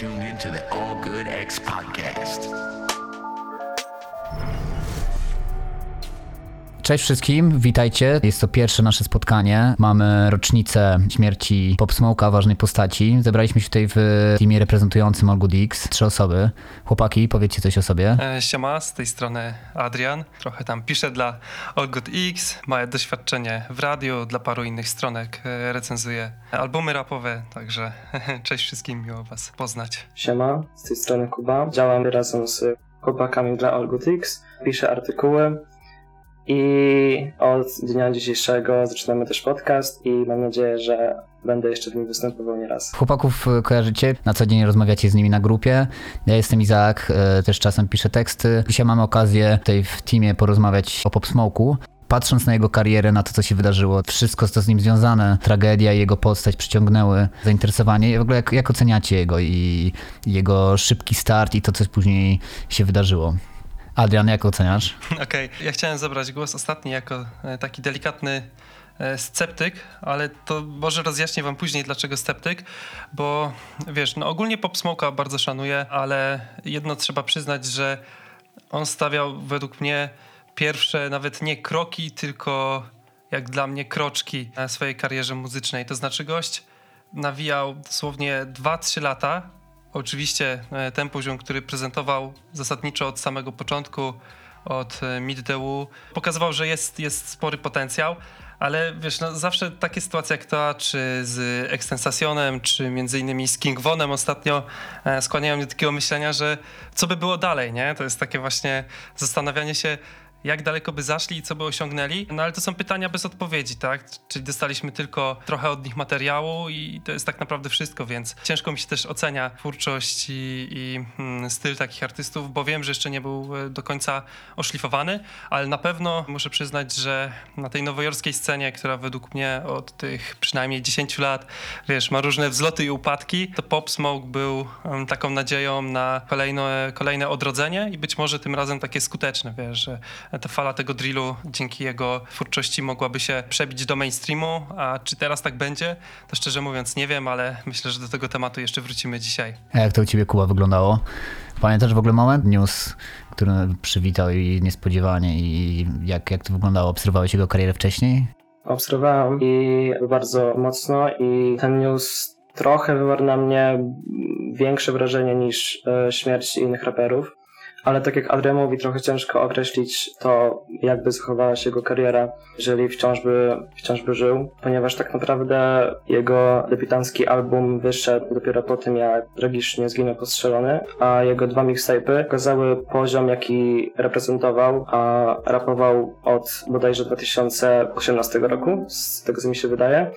tuned in to the All Good X podcast. Cześć wszystkim, witajcie. Jest to pierwsze nasze spotkanie. Mamy rocznicę śmierci Pop Smoke'a, ważnej postaci. Zebraliśmy się tutaj w teamie reprezentującym All Good X. 3 osoby. Chłopaki, powiedzcie coś o sobie. Siema, z tej strony Adrian. Trochę tam piszę dla All Good X. Mam doświadczenie w radiu, dla paru innych stronek recenzuję albumy rapowe, także cześć wszystkim, miło was poznać. Siema, z tej strony Kuba. Działam razem z chłopakami dla All Good X. Piszę artykuły. I od dnia dzisiejszego zaczynamy też podcast i mam nadzieję, że będę jeszcze w nim występował nie raz. Chłopaków kojarzycie, na co dzień rozmawiacie z nimi na grupie. Ja jestem Izak, też czasem piszę teksty. Dzisiaj mamy okazję tutaj w teamie porozmawiać o Pop Smoke'u. Patrząc na jego karierę, na to, co się wydarzyło, wszystko, co z nim związane, tragedia i jego postać przyciągnęły zainteresowanie. I w ogóle jak oceniacie jego i jego szybki start i to, co później się wydarzyło? Adrian, jak oceniasz? Okej. Ja chciałem zabrać głos ostatni jako taki delikatny sceptyk, ale to może rozjaśnię wam później, dlaczego sceptyk, bo wiesz, no ogólnie Pop Smoke'a bardzo szanuję, ale jedno trzeba przyznać, że on stawiał według mnie pierwsze nawet nie kroki, tylko jak dla mnie kroczki na swojej karierze muzycznej. To znaczy gość nawijał dosłownie 2-3 lata. Oczywiście ten poziom, który prezentował zasadniczo od samego początku, od mid-dełu, pokazywał, że jest spory potencjał, ale wiesz, no, zawsze takie sytuacje jak ta, czy z XXXTentacionem, czy między innymi z King Vonem ostatnio skłaniają mnie do takiego myślenia, że co by było dalej, nie? To jest takie właśnie zastanawianie się, jak daleko by zaszli i co by osiągnęli. No ale to są pytania bez odpowiedzi, tak? Czyli dostaliśmy tylko trochę od nich materiału i to jest tak naprawdę wszystko, więc ciężko mi się też ocenia twórczość i styl takich artystów, bo wiem, że jeszcze nie był do końca oszlifowany, ale na pewno muszę przyznać, że na tej nowojorskiej scenie, która według mnie od tych przynajmniej 10 lat, wiesz, ma różne wzloty i upadki, to Pop Smoke był taką nadzieją na kolejne odrodzenie i być może tym razem takie skuteczne, wiesz, że ta fala tego drillu dzięki jego twórczości mogłaby się przebić do mainstreamu, a czy teraz tak będzie, to szczerze mówiąc nie wiem, ale myślę, że do tego tematu jeszcze wrócimy dzisiaj. A jak to u ciebie, Kuba, wyglądało? Pamiętasz w ogóle moment? News, który przywitał i niespodziewanie i jak to wyglądało? Obserwowałeś jego karierę wcześniej? Obserwowałem i bardzo mocno i ten news trochę wywarł na mnie większe wrażenie niż śmierć innych raperów. Ale tak jak Adrian mówi, trochę ciężko określić to, jakby zachowała się jego kariera, jeżeli wciąż by żył, ponieważ tak naprawdę jego debiutancki album wyszedł dopiero po tym, jak tragicznie zginął postrzelony, a jego 2 mixtape'y pokazały poziom, jaki reprezentował, a rapował od bodajże 2018 roku, z tego co mi się wydaje.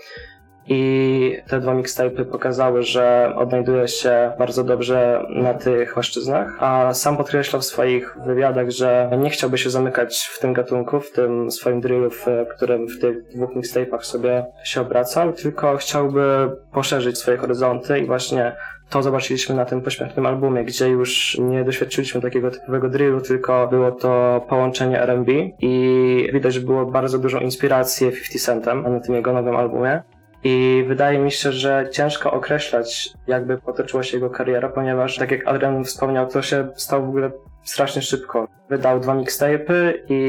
I te 2 mixtape'y pokazały, że odnajduje się bardzo dobrze na tych płaszczyznach, a sam podkreślał w swoich wywiadach, że nie chciałby się zamykać w tym gatunku, w tym swoim drillu, w którym w tych 2 mixtape'ach sobie się obracał, tylko chciałby poszerzyć swoje horyzonty i właśnie to zobaczyliśmy na tym pośmiertnym albumie, gdzie już nie doświadczyliśmy takiego typowego drillu, tylko było to połączenie R&B i widać było bardzo dużą inspirację 50 Centem na tym jego nowym albumie. I wydaje mi się, że ciężko określać, jakby potoczyła się jego kariera, ponieważ tak jak Adrian wspomniał, to się stało w ogóle strasznie szybko. Wydał 2 mixtape'y i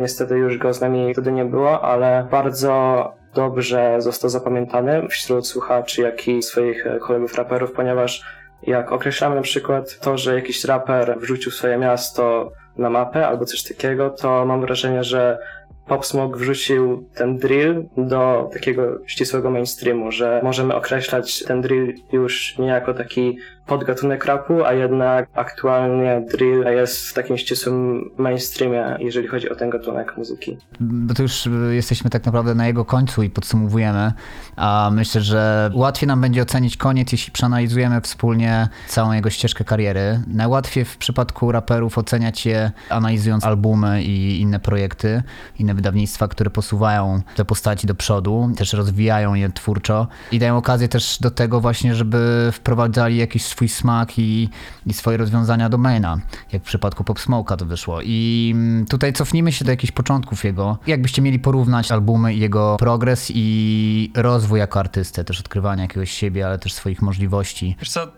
niestety już go z nami wtedy nie było, ale bardzo dobrze został zapamiętany wśród słuchaczy, jak i swoich kolegów raperów, ponieważ jak określamy na przykład to, że jakiś raper wrzucił swoje miasto na mapę albo coś takiego, to mam wrażenie, że Pop Smoke wrzucił ten drill do takiego ścisłego mainstreamu, że możemy określać ten drill już nie jako taki podgatunek rapu, a jednak aktualnie drill jest w takim ścisłym mainstreamie, jeżeli chodzi o ten gatunek muzyki. Bo to już jesteśmy tak naprawdę na jego końcu i podsumowujemy, a myślę, że łatwiej nam będzie ocenić koniec, jeśli przeanalizujemy wspólnie całą jego ścieżkę kariery. Najłatwiej w przypadku raperów oceniać je, analizując albumy i inne projekty, inne wydawnictwa, które posuwają te postaci do przodu, też rozwijają je twórczo i dają okazję też do tego właśnie, żeby wprowadzali jakiś swój smak i swoje rozwiązania do maina, jak w przypadku Pop Smoke'a to wyszło. I tutaj cofnijmy się do jakichś początków jego. Jakbyście mieli porównać albumy i jego progres i rozwój jako artysty, też odkrywania jakiegoś siebie, ale też swoich możliwości. Wiesz co,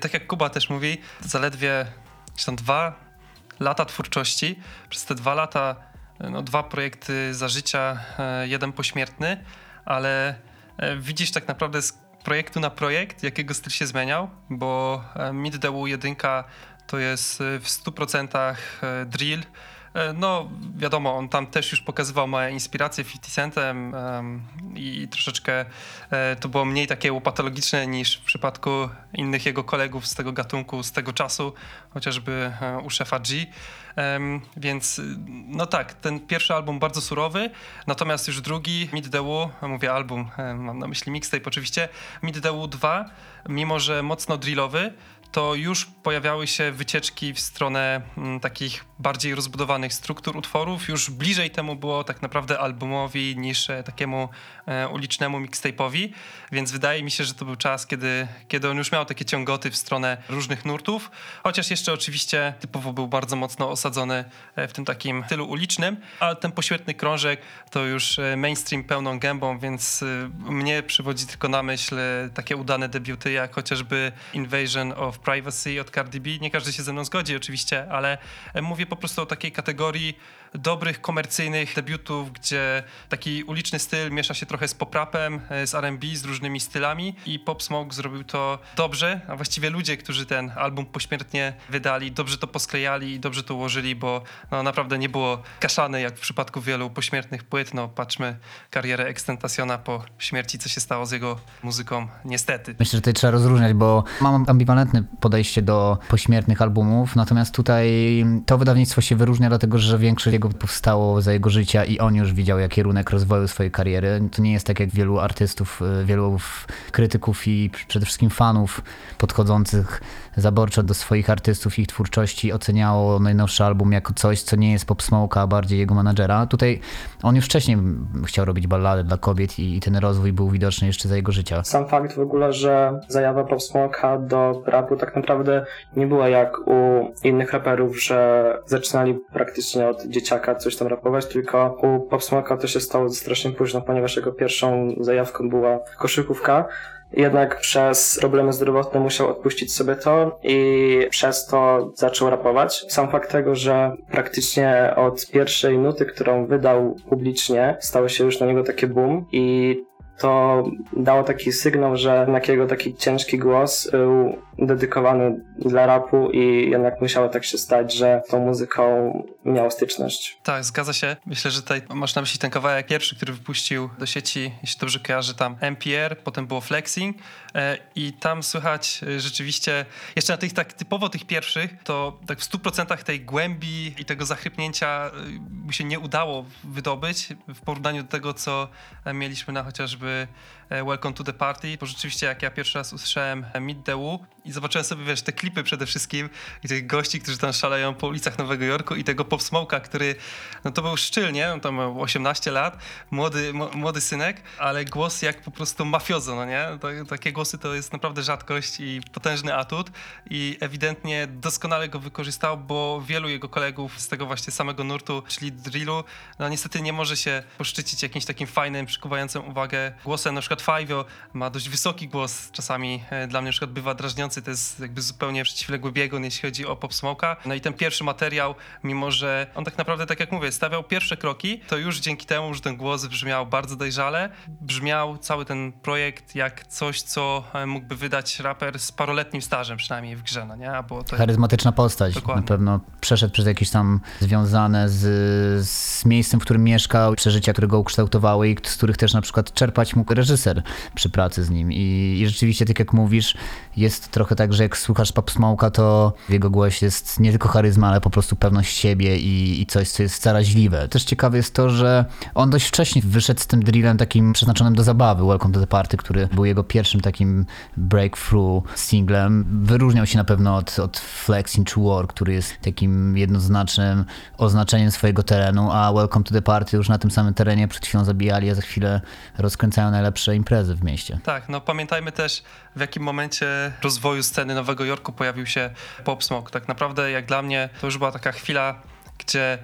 tak jak Kuba też mówi, zaledwie tam 2 lata twórczości. Przez te 2 lata, no, 2 projekty za życia, jeden pośmiertny, ale widzisz tak naprawdę z projektu na projekt, jakiego styl się zmieniał, bo Meet the Woo 1 to jest w 100% drill. No wiadomo, on tam też już pokazywał moje inspiracje 50 Centem i troszeczkę to było mniej takie łopatologiczne niż w przypadku innych jego kolegów z tego gatunku, z tego czasu, chociażby u Szefa G. Więc no tak, ten pierwszy album bardzo surowy, natomiast już drugi, Meet the Woo, mówię album, mam na myśli mixtape oczywiście, Meet the Woo 2, mimo że mocno drillowy, to już pojawiały się wycieczki w stronę takich bardziej rozbudowanych struktur utworów. Już bliżej temu było tak naprawdę albumowi niż takiemu ulicznemu mixtape'owi, więc wydaje mi się, że to był czas, kiedy on już miał takie ciągoty w stronę różnych nurtów, chociaż jeszcze oczywiście typowo był bardzo mocno osadzony w tym takim stylu ulicznym, ale ten poświetny krążek to już mainstream pełną gębą, więc mnie przywodzi tylko na myśl takie udane debiuty, jak chociażby Invasion of Privacy od Cardi B. Nie każdy się ze mną zgodzi oczywiście, ale mówię po prostu o takiej kategorii dobrych, komercyjnych debiutów, gdzie taki uliczny styl miesza się trochę z pop-rapem, z R&B, z różnymi stylami i Pop Smoke zrobił to dobrze, a właściwie ludzie, którzy ten album pośmiertnie wydali, dobrze to posklejali i dobrze to ułożyli, bo no, naprawdę nie było kaszane jak w przypadku wielu pośmiertnych płyt. No patrzmy karierę XXXTentaciona po śmierci, co się stało z jego muzyką, niestety. Myślę, że tutaj trzeba rozróżniać, bo mam ambiwalentne podejście do pośmiertnych albumów, natomiast tutaj to wydawnictwo się wyróżnia dlatego, że większość jego powstało za jego życia i on już widział, jak kierunek rozwoju swojej kariery. To nie jest tak jak wielu artystów, wielu krytyków i przede wszystkim fanów podchodzących zaborczo do swoich artystów i ich twórczości oceniało najnowszy album jako coś, co nie jest Pop Smoke'a, a bardziej jego menadżera. Tutaj on już wcześniej chciał robić ballady dla kobiet i ten rozwój był widoczny jeszcze za jego życia. Sam fakt w ogóle, że zajawa Pop Smoke'a do rapu tak naprawdę nie była jak u innych raperów, że zaczynali praktycznie od dzieciaka coś tam rapować, tylko u Pop Smoke'a to się stało strasznie późno, ponieważ jego pierwszą zajawką była koszykówka. Jednak przez problemy zdrowotne musiał odpuścić sobie to i przez to zaczął rapować. Sam fakt tego, że praktycznie od pierwszej nuty, którą wydał publicznie, stało się już na niego takie boom i to dało taki sygnał, że jednak jego taki ciężki głos był dedykowany dla rapu i jednak musiało tak się stać, że tą muzyką miał styczność. Tak, zgadza się. Myślę, że tutaj masz na myśli ten kawałek pierwszy, który wypuścił do sieci, jeśli dobrze kojarzę, tam MPR, potem było Flexing i tam słychać rzeczywiście, jeszcze na tych tak typowo tych pierwszych, to tak w 100% tej głębi i tego zachrypnięcia mu się nie udało wydobyć w porównaniu do tego, co mieliśmy na chociażby Welcome to the Party, bo rzeczywiście jak ja pierwszy raz usłyszałem Meet the Woo i zobaczyłem sobie, wiesz, te klipy przede wszystkim i tych gości, którzy tam szaleją po ulicach Nowego Jorku i tego Pop Smoke'a, który, no to był szczyl, nie? On tam miał 18 lat, młody synek, ale głos jak po prostu mafiozo, no nie? Takie głosy to jest naprawdę rzadkość i potężny atut i ewidentnie doskonale go wykorzystał, bo wielu jego kolegów z tego właśnie samego nurtu, czyli drillu, no niestety nie może się poszczycić jakimś takim fajnym, przykuwającym uwagę głosem. Na przykład Fivio ma dość wysoki głos, czasami dla mnie na przykład bywa drażniący, to jest jakby zupełnie przeciwległy biegun, jeśli chodzi o Pop Smoke'a. No i ten pierwszy materiał, mimo że on tak naprawdę, tak jak mówię, stawiał pierwsze kroki, to już dzięki temu, że ten głos brzmiał bardzo dojrzale, brzmiał cały ten projekt jak coś, co mógłby wydać raper z paroletnim stażem przynajmniej w grze, no nie? Bo to charyzmatyczna postać, dokładnie. Na pewno przeszedł przez jakieś tam związane z miejscem, w którym mieszkał, przeżycia, które go ukształtowały i z których też na przykład czerpać mógł reżyser przy pracy z nim. I rzeczywiście, tak jak mówisz, jest trochę tak, że jak słuchasz Pop Smoke'a, to w jego głosie jest nie tylko charyzma, ale po prostu pewność siebie i coś, co jest zaraźliwe. Też ciekawe jest to, że on dość wcześnie wyszedł z tym drillem takim przeznaczonym do zabawy, Welcome to the Party, który był jego pierwszym takim breakthrough singlem. Wyróżniał się na pewno od Flexing to War, który jest takim jednoznacznym oznaczeniem swojego terenu, a Welcome to the Party już na tym samym terenie przed chwilą zabijali, a za chwilę rozkręcają najlepsze imprezy w mieście. Tak, no pamiętajmy też, w jakim momencie rozwoju sceny Nowego Jorku pojawił się Pop Smoke. Tak naprawdę, jak dla mnie, to już była taka chwila, gdzie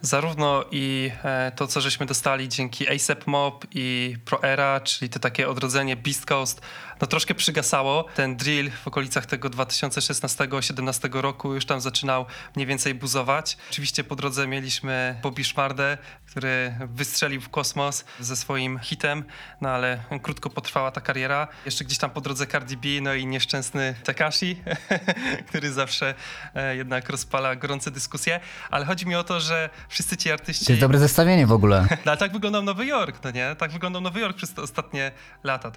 zarówno i to, co żeśmy dostali dzięki ASAP Mob i Pro Era, czyli to takie odrodzenie Beast Coast, no troszkę przygasało. Ten drill w okolicach tego 2016-17 roku już tam zaczynał mniej więcej buzować. Oczywiście po drodze mieliśmy Bobby Shmurdę, który wystrzelił w kosmos ze swoim hitem, no ale krótko potrwała ta kariera. Jeszcze gdzieś tam po drodze Cardi B, no i nieszczęsny Tekashi, który zawsze jednak rozpala gorące dyskusje, ale chodzi mi o to, że wszyscy ci artyści... To jest dobre zestawienie w ogóle. No, ale tak wyglądał Nowy Jork, no nie? Tak wyglądał Nowy Jork przez te ostatnie lata.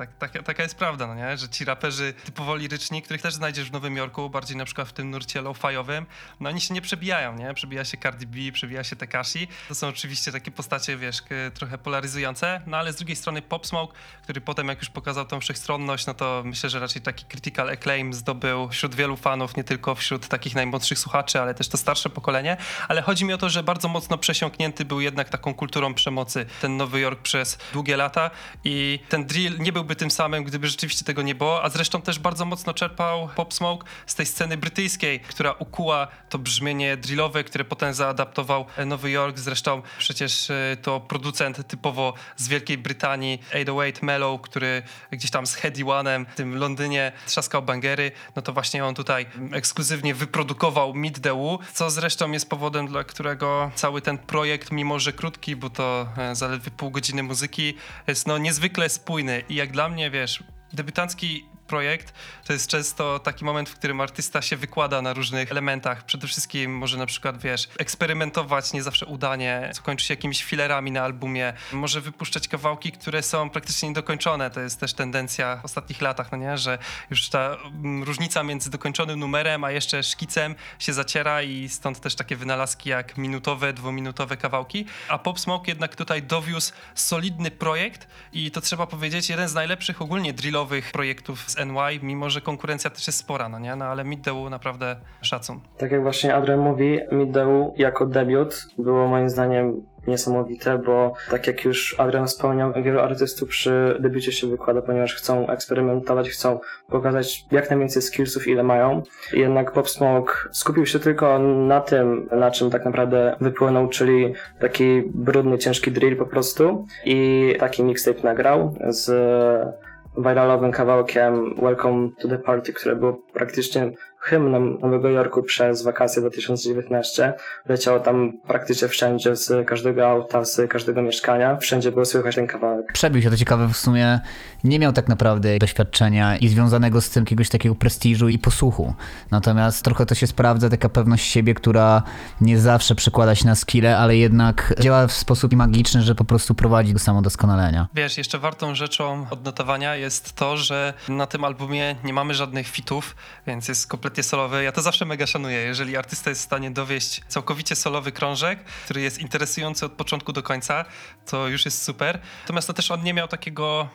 Taka jest prawda, no nie? Że ci raperzy typowo liryczni, których też znajdziesz w Nowym Jorku, bardziej na przykład w tym nurcie low-fiowym, no oni się nie przebijają, nie? Przebija się Cardi B, przebija się Tekashi. To są oczywiście takie postacie, wiesz, trochę polaryzujące, no ale z drugiej strony Pop Smoke, który potem jak już pokazał tą wszechstronność, no to myślę, że raczej taki critical acclaim zdobył wśród wielu fanów, nie tylko wśród takich najmłodszych słuchaczy, ale też to starsze pokolenie. Ale chodzi mi o to, że bardzo mocno przesiąknięty był jednak taką kulturą przemocy ten Nowy Jork przez długie lata i ten drill nie byłby tym samym, gdyby rzeczywiście tego nie było, a zresztą też bardzo mocno czerpał Pop Smoke z tej sceny brytyjskiej, która ukuła to brzmienie drillowe, które potem zaadaptował Nowy Jork. Zresztą przecież to producent typowo z Wielkiej Brytanii 808Melo, który gdzieś tam z Headie One'em w tym Londynie trzaskał bangery, no to właśnie on tutaj ekskluzywnie wyprodukował Meet the Woo, co zresztą jest powodem, dla którego cały ten projekt, mimo że krótki, bo to zaledwie pół godziny muzyki, jest no niezwykle spójny i jak dla mnie, wiesz, debiutancki projekt to jest często taki moment, w którym artysta się wykłada na różnych elementach. Przede wszystkim może na przykład, wiesz, eksperymentować nie zawsze udanie, co kończy się jakimiś fillerami na albumie. Może wypuszczać kawałki, które są praktycznie niedokończone. To jest też tendencja w ostatnich latach, no nie? Że już ta różnica między dokończonym numerem, a jeszcze szkicem się zaciera i stąd też takie wynalazki jak minutowe, dwuminutowe kawałki. A Pop Smoke jednak tutaj dowiózł solidny projekt i to trzeba powiedzieć, jeden z najlepszych ogólnie drillowych projektów z NY, mimo że konkurencja też jest spora, no nie? No ale Meet the Woo naprawdę szacun. Tak jak właśnie Adrian mówi, Meet the Woo jako debiut było moim zdaniem niesamowite, bo tak jak już Adrian wspomniał, wielu artystów przy debiucie się wykłada, ponieważ chcą eksperymentować, chcą pokazać jak najwięcej skillsów, ile mają. Jednak Pop Smoke skupił się tylko na tym, na czym tak naprawdę wypłynął, czyli taki brudny, ciężki drill po prostu i taki mixtape nagrał z viralowym kawałkiem Welcome to the Party, które było praktycznie hymnem Nowego Jorku przez wakacje 2019. Leciało tam praktycznie wszędzie, z każdego auta, z każdego mieszkania. Wszędzie było słychać ten kawałek. Przebił się, to ciekawe, w sumie nie miał tak naprawdę doświadczenia i związanego z tym jakiegoś takiego prestiżu i posłuchu. Natomiast trochę to się sprawdza, taka pewność siebie, która nie zawsze przekłada się na skille, ale jednak działa w sposób magiczny, że po prostu prowadzi do samodoskonalenia. Wiesz, jeszcze wartą rzeczą odnotowania jest to, że na tym albumie nie mamy żadnych fitów, więc jest kompletnie solowy. Ja to zawsze mega szanuję, jeżeli artysta jest w stanie dowieść całkowicie solowy krążek, który jest interesujący od początku do końca, to już jest super. Natomiast to też on nie miał takiego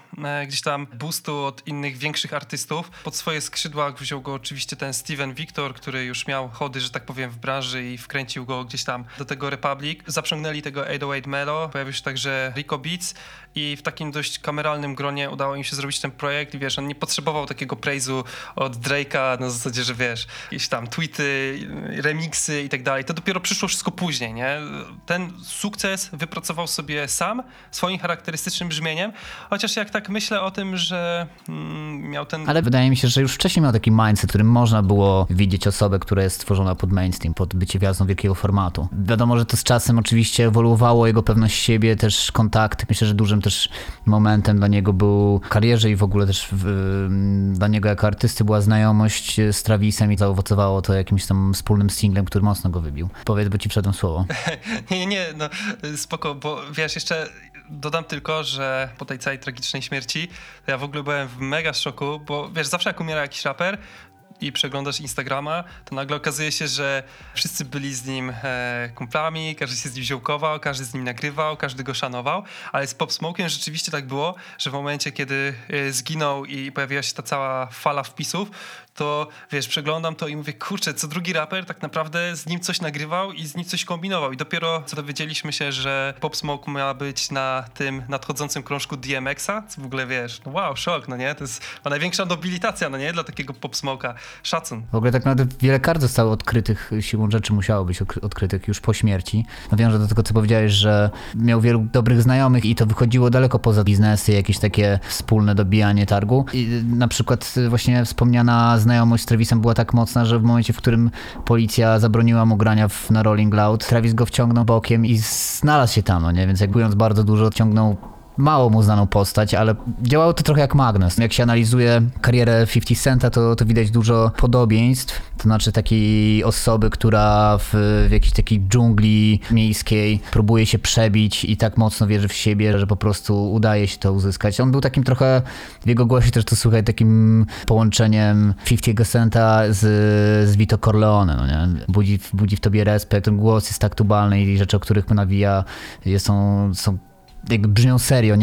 gdzieś tam boostu od innych większych artystów. Pod swoje skrzydła wziął go oczywiście ten Steven Victor, który już miał chody, że tak powiem, w branży i wkręcił go gdzieś tam do tego Republic. Zaprzągnęli tego 808Melo, pojawił się także Rico Beats i w takim dość kameralnym gronie udało im się zrobić ten projekt i wiesz, on nie potrzebował takiego praise'u od Drake'a na zasadzie, że wiesz, jakieś tam tweety, remiksy i tak dalej. To dopiero przyszło wszystko później, nie? Ten sukces wypracował sobie sam, swoim charakterystycznym brzmieniem, chociaż jak tak myślę o tym, że miał ten... Ale wydaje mi się, że już wcześniej miał taki mindset, w którym można było widzieć osobę, która jest stworzona pod mainstream, pod bycie gwiazdą wielkiego formatu. Wiadomo, że to z czasem oczywiście ewoluowało, jego pewność siebie, też kontakt. Myślę, że dużym też momentem dla niego był karierze i w ogóle też dla niego jako artysty była znajomość z Travisem i zaowocowało to jakimś tam wspólnym singlem, który mocno go wybił. Powiedz, bo ci przedam słowo. Nie, no spoko, bo wiesz, jeszcze dodam tylko, że po tej całej tragicznej śmierci to ja w ogóle byłem w mega szoku, bo wiesz, zawsze jak umiera jakiś raper i przeglądasz Instagrama, to nagle okazuje się, że wszyscy byli z nim kumplami, każdy się z nim ziołkował, każdy z nim nagrywał, każdy go szanował, ale z Pop Smoke'iem rzeczywiście tak było, że w momencie, kiedy zginął i pojawiła się ta cała fala wpisów, to wiesz, przeglądam to i mówię, kurczę, co drugi raper tak naprawdę z nim coś nagrywał i z nim coś kombinował. I dopiero co dowiedzieliśmy się, że Pop Smoke miała być na tym nadchodzącym krążku DMX-a, co w ogóle wiesz, no wow, szok, no nie? To jest największa nobilitacja, no nie? Dla takiego Pop Smoke'a. szacun. W ogóle tak naprawdę wiele kart zostało odkrytych, siłą rzeczy musiało być odkrytych już po śmierci. Nawiążę do tego, co powiedziałeś, że miał wielu dobrych znajomych i to wychodziło daleko poza biznesy, jakieś takie wspólne dobijanie targu. I na przykład właśnie wspomniana znajomość z Travisem była tak mocna, że w momencie, w którym policja zabroniła mu grania na Rolling Loud, Travis go wciągnął bokiem i znalazł się tam, no nie? Więc jak mówiąc bardzo dużo, odciągnął mało mu znaną postać, ale działało to trochę jak magnes. Jak się analizuje karierę 50 Centa, to widać dużo podobieństw, to znaczy takiej osoby, która w jakiejś takiej dżungli miejskiej próbuje się przebić i tak mocno wierzy w siebie, że po prostu udaje się to uzyskać. On był takim trochę, w jego głosie też to słychać, takim połączeniem 50 Centa z Vito Corleone, no nie? Budzi w tobie respekt, ten głos jest aktualny i rzeczy, o których nawija, są jakby brzmią serio,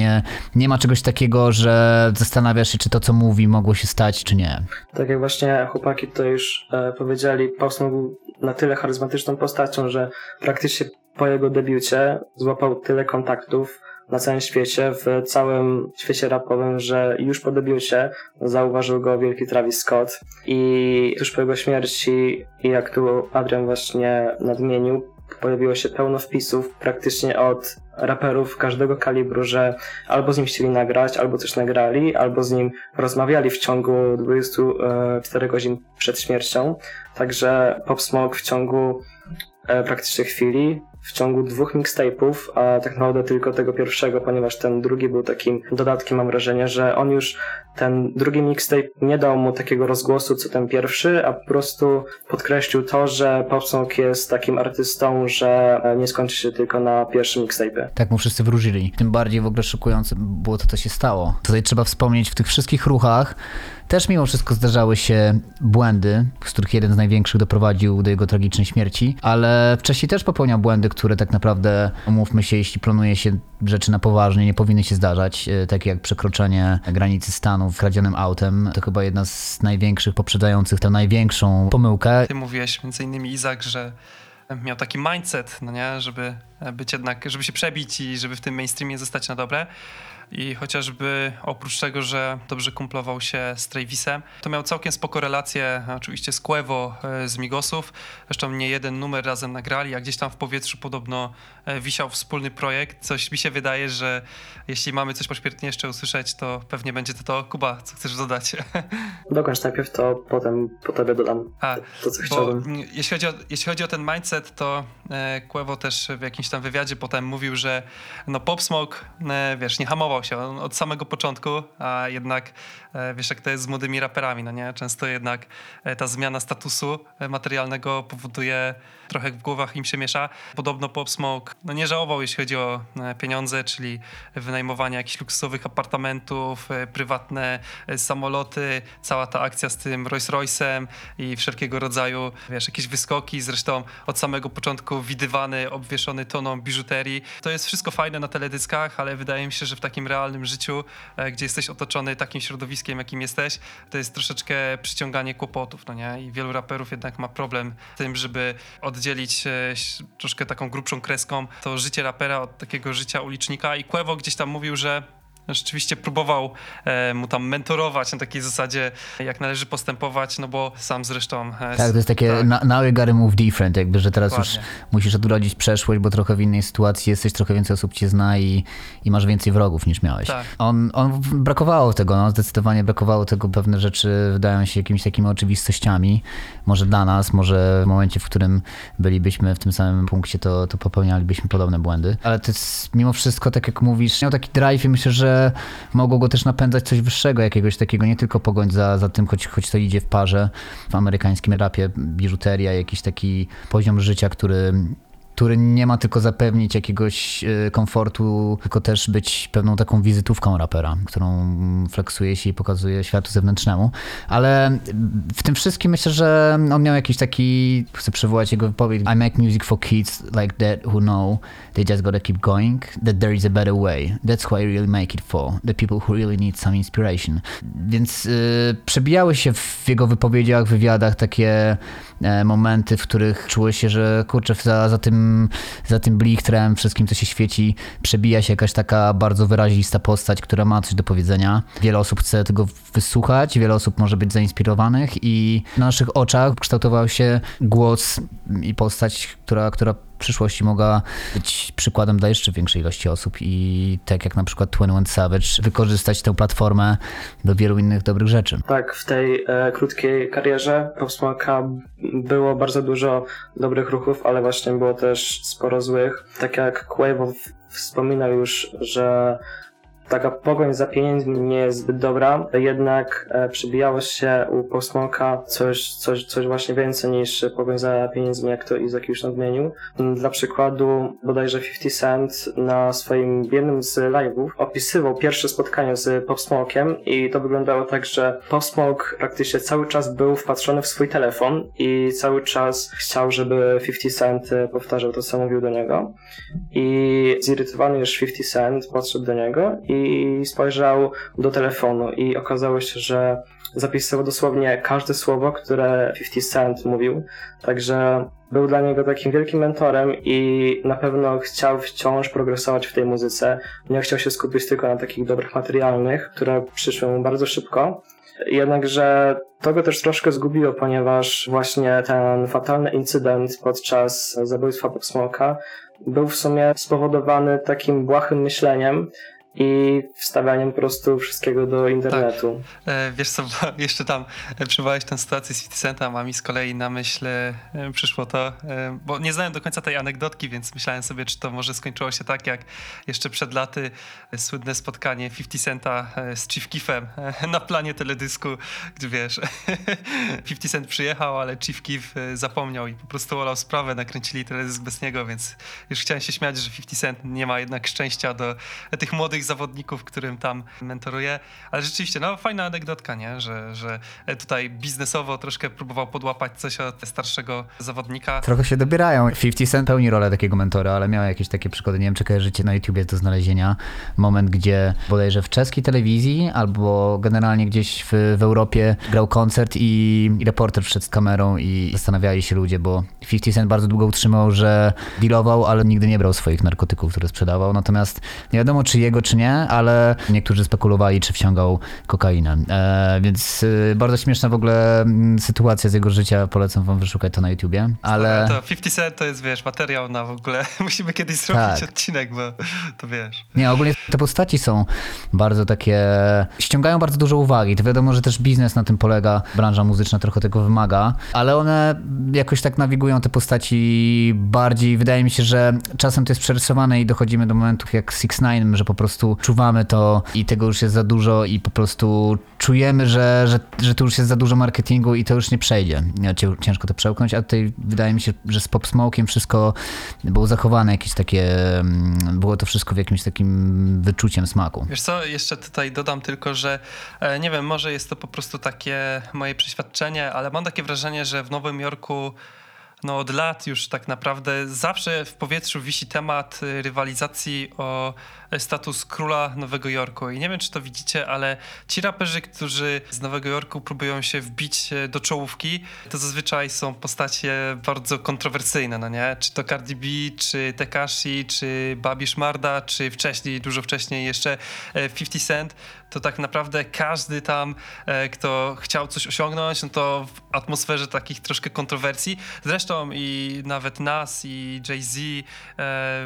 nie ma czegoś takiego, że zastanawiasz się, czy to, co mówi, mogło się stać, czy nie. Tak jak właśnie chłopaki to już powiedzieli, Pop Smoke był na tyle charyzmatyczną postacią, że praktycznie po jego debiucie złapał tyle kontaktów na całym świecie, w całym świecie rapowym, że już po debiucie zauważył go wielki Travis Scott i tuż po jego śmierci, jak tu Adrian właśnie nadmienił, pojawiło się pełno wpisów praktycznie od raperów każdego kalibru, że albo z nim chcieli nagrać, albo coś nagrali, albo z nim rozmawiali w ciągu 24 godzin przed śmiercią. Także Pop Smoke w ciągu praktycznie chwili, w ciągu 2 mixtape'ów, a tak naprawdę tylko tego pierwszego, ponieważ ten drugi był takim dodatkiem, mam wrażenie, że on już, ten drugi mixtape nie dał mu takiego rozgłosu co ten pierwszy, a po prostu podkreślił to, że Pop Smoke jest takim artystą, że nie skończy się tylko na pierwszym mixtape'ie. Tak mu wszyscy wróżyli. Tym bardziej w ogóle szokujące było to, co się stało. Tutaj trzeba wspomnieć, w tych wszystkich ruchach też mimo wszystko zdarzały się błędy, z których jeden z największych doprowadził do jego tragicznej śmierci, ale wcześniej też popełniał błędy, które tak naprawdę, umówmy się, jeśli planuje się rzeczy na poważnie, nie powinny się zdarzać, takie jak przekroczenie granicy stanu kradzionym autem. To chyba jedna z największych, poprzedzających tę największą pomyłkę. Ty mówiłeś między innymi, Izak, że miał taki mindset, no nie, żeby być jednak, żeby się przebić i żeby w tym mainstreamie zostać na dobre. I chociażby oprócz tego, że dobrze kumplował się z Travisem, to miał całkiem spoko relacje oczywiście z Quavo, z Migosów. Zresztą nie jeden numer razem nagrali, a gdzieś tam w powietrzu podobno wisiał wspólny projekt. Coś mi się wydaje, że jeśli mamy coś pośmiertnie jeszcze usłyszeć, to pewnie będzie to. Kuba, co chcesz dodać? Dokończ najpierw, to potem po tobie dodam to, co chciałbym. Jeśli chodzi o ten mindset, to Quavo też w jakimś tam wywiadzie potem mówił, że no Pop Smoke, wiesz, nie hamował się on od samego początku, a jednak wiesz jak to jest z młodymi raperami, no nie? Często jednak ta zmiana statusu materialnego powoduje, trochę w głowach im się miesza. Podobno Pop Smoke no nie żałował, jeśli chodzi o pieniądze, czyli wynajmowanie jakichś luksusowych apartamentów, prywatne samoloty, cała ta akcja z tym Rolls Royce'em i wszelkiego rodzaju, wiesz, jakieś wyskoki, zresztą od samego początku widywany, obwieszony toną biżuterii. To jest wszystko fajne na teledyskach, ale wydaje mi się, że w takim realnym życiu, gdzie jesteś otoczony takim środowiskiem, jakim jesteś, to jest troszeczkę przyciąganie kłopotów, no nie? I wielu raperów jednak ma problem z tym, żeby oddzielić troszkę taką grubszą kreską to życie rapera od takiego życia ulicznika. I Quavo gdzieś tam mówił, że rzeczywiście próbował mu tam mentorować na takiej zasadzie, jak należy postępować, no bo sam zresztą... Tak, to jest takie now you gotta move different, jakby, że teraz dokładnie. Już musisz odrodzić przeszłość, bo trochę w innej sytuacji jesteś, trochę więcej osób cię zna i masz więcej wrogów niż miałeś. Tak. On brakowało tego, no zdecydowanie brakowało tego, pewne rzeczy wydają się jakimiś takimi oczywistościami, może dla nas, może w momencie, w którym bylibyśmy w tym samym punkcie, to popełnialibyśmy podobne błędy, ale to jest mimo wszystko, tak jak mówisz, miał taki drive i myślę, że mogło go też napędzać coś wyższego, jakiegoś takiego, nie tylko pogoń za tym, choć to idzie w parze. W amerykańskim rapie biżuteria, jakiś taki poziom życia, który nie ma tylko zapewnić jakiegoś komfortu, tylko też być pewną taką wizytówką rapera, którą flexuje się i pokazuje światu zewnętrznemu. Ale w tym wszystkim myślę, że on miał jakiś taki, chcę przywołać jego wypowiedź, I make music for kids like that who know they just gotta keep going, that there is a better way. That's why I really make it for the people who really need some inspiration. Więc przebijały się w jego wypowiedziach, wywiadach takie momenty, w których czuło się, że kurczę, za tym za tym blichtrem, wszystkim co się świeci, przebija się jakaś taka bardzo wyrazista postać, która ma coś do powiedzenia. Wiele osób chce tego wysłuchać, wiele osób może być zainspirowanych i na naszych oczach kształtował się głos i postać, która w przyszłości mogła być przykładem dla jeszcze większej ilości osób i tak jak na przykład 21 Savage wykorzystać tę platformę do wielu innych dobrych rzeczy. Tak, w tej krótkiej karierze Pop Smoke'a było bardzo dużo dobrych ruchów, ale właśnie było też sporo złych. Tak jak Quavo wspominał już, że taka pogoń za pieniędzmi nie jest zbyt dobra, jednak przebijało się u Pop Smoke'a coś właśnie więcej niż pogoń za pieniędzmi, jak to Izak już nadmienił. Dla przykładu bodajże 50 Cent na swoim jednym z live'ów opisywał pierwsze spotkanie z Pop Smoke'em i to wyglądało tak, że Pop Smoke praktycznie cały czas był wpatrzony w swój telefon i cały czas chciał, żeby 50 Cent powtarzał to, co mówił do niego. I zirytowany już 50 Cent podszedł do niego i spojrzał do telefonu i okazało się, że zapisywał dosłownie każde słowo, które 50 Cent mówił, także był dla niego takim wielkim mentorem i na pewno chciał wciąż progresować w tej muzyce, nie chciał się skupić tylko na takich dobrach materialnych, które przyszły mu bardzo szybko. Jednakże to go też troszkę zgubiło, ponieważ właśnie ten fatalny incydent podczas zabójstwa Pop Smoke'a był w sumie spowodowany takim błahym myśleniem i wstawianiem po prostu wszystkiego do internetu. Tak. Wiesz co, jeszcze tam przywołałeś tę sytuację z 50 Centem, a mi z kolei na myśl przyszło to, bo nie znałem do końca tej anegdotki, więc myślałem sobie, czy to może skończyło się tak, jak jeszcze przed laty słynne spotkanie 50 Centa z Chief Keefem na planie teledysku, gdzie wiesz, 50 Cent przyjechał, ale Chief Keef zapomniał i po prostu olał sprawę, nakręcili teledysk bez niego, więc już chciałem się śmiać, że 50 Cent nie ma jednak szczęścia do tych młodych zawodników, którym tam mentoruję, ale rzeczywiście, no fajna anegdotka, nie? Że tutaj biznesowo troszkę próbował podłapać coś od starszego zawodnika. Trochę się dobierają. 50 Cent pełni rolę takiego mentora, ale miał jakieś takie przygody, nie wiem, czy kojarzycie, na YouTubie do znalezienia moment, gdzie bodajże w czeskiej telewizji albo generalnie gdzieś w Europie grał koncert i reporter wszedł z kamerą i zastanawiali się ludzie, bo 50 Cent bardzo długo utrzymał, że dealował, ale nigdy nie brał swoich narkotyków, które sprzedawał, natomiast nie wiadomo, czy jego czy nie, ale niektórzy spekulowali, czy wciągał kokainę. Więc bardzo śmieszna w ogóle sytuacja z jego życia. Polecam wam wyszukać to na YouTubie. Ale to 50 Cent to jest, wiesz, materiał na w ogóle. Musimy kiedyś zrobić odcinek, bo to wiesz. Nie, ogólnie te postaci są bardzo takie, ściągają bardzo dużo uwagi. To wiadomo, że też biznes na tym polega. Branża muzyczna trochę tego wymaga, ale one jakoś tak nawigują te postaci bardziej. Wydaje mi się, że czasem to jest przerysowane i dochodzimy do momentów jak 6ix9ine, że po prostu czuwamy to i tego już jest za dużo i po prostu czujemy, że tu już jest za dużo marketingu i to już nie przejdzie. Ciężko to przełknąć, a tutaj wydaje mi się, że z Pop Smoke'iem wszystko było zachowane, jakieś takie, było to wszystko w jakimś takim wyczuciem smaku. Wiesz co, jeszcze tutaj dodam tylko, że nie wiem, może jest to po prostu takie moje przeświadczenie, ale mam takie wrażenie, że w Nowym Jorku no od lat już tak naprawdę zawsze w powietrzu wisi temat rywalizacji o status króla Nowego Jorku. I nie wiem, czy to widzicie, ale ci raperzy, którzy z Nowego Jorku próbują się wbić do czołówki, to zazwyczaj są postacie bardzo kontrowersyjne, no nie? Czy to Cardi B, czy Tekashi, czy Bobby Shmurda, czy wcześniej, dużo wcześniej jeszcze 50 Cent. To tak naprawdę każdy tam, kto chciał coś osiągnąć, no to w atmosferze takich troszkę kontrowersji. Zresztą i nawet Nas i Jay-Z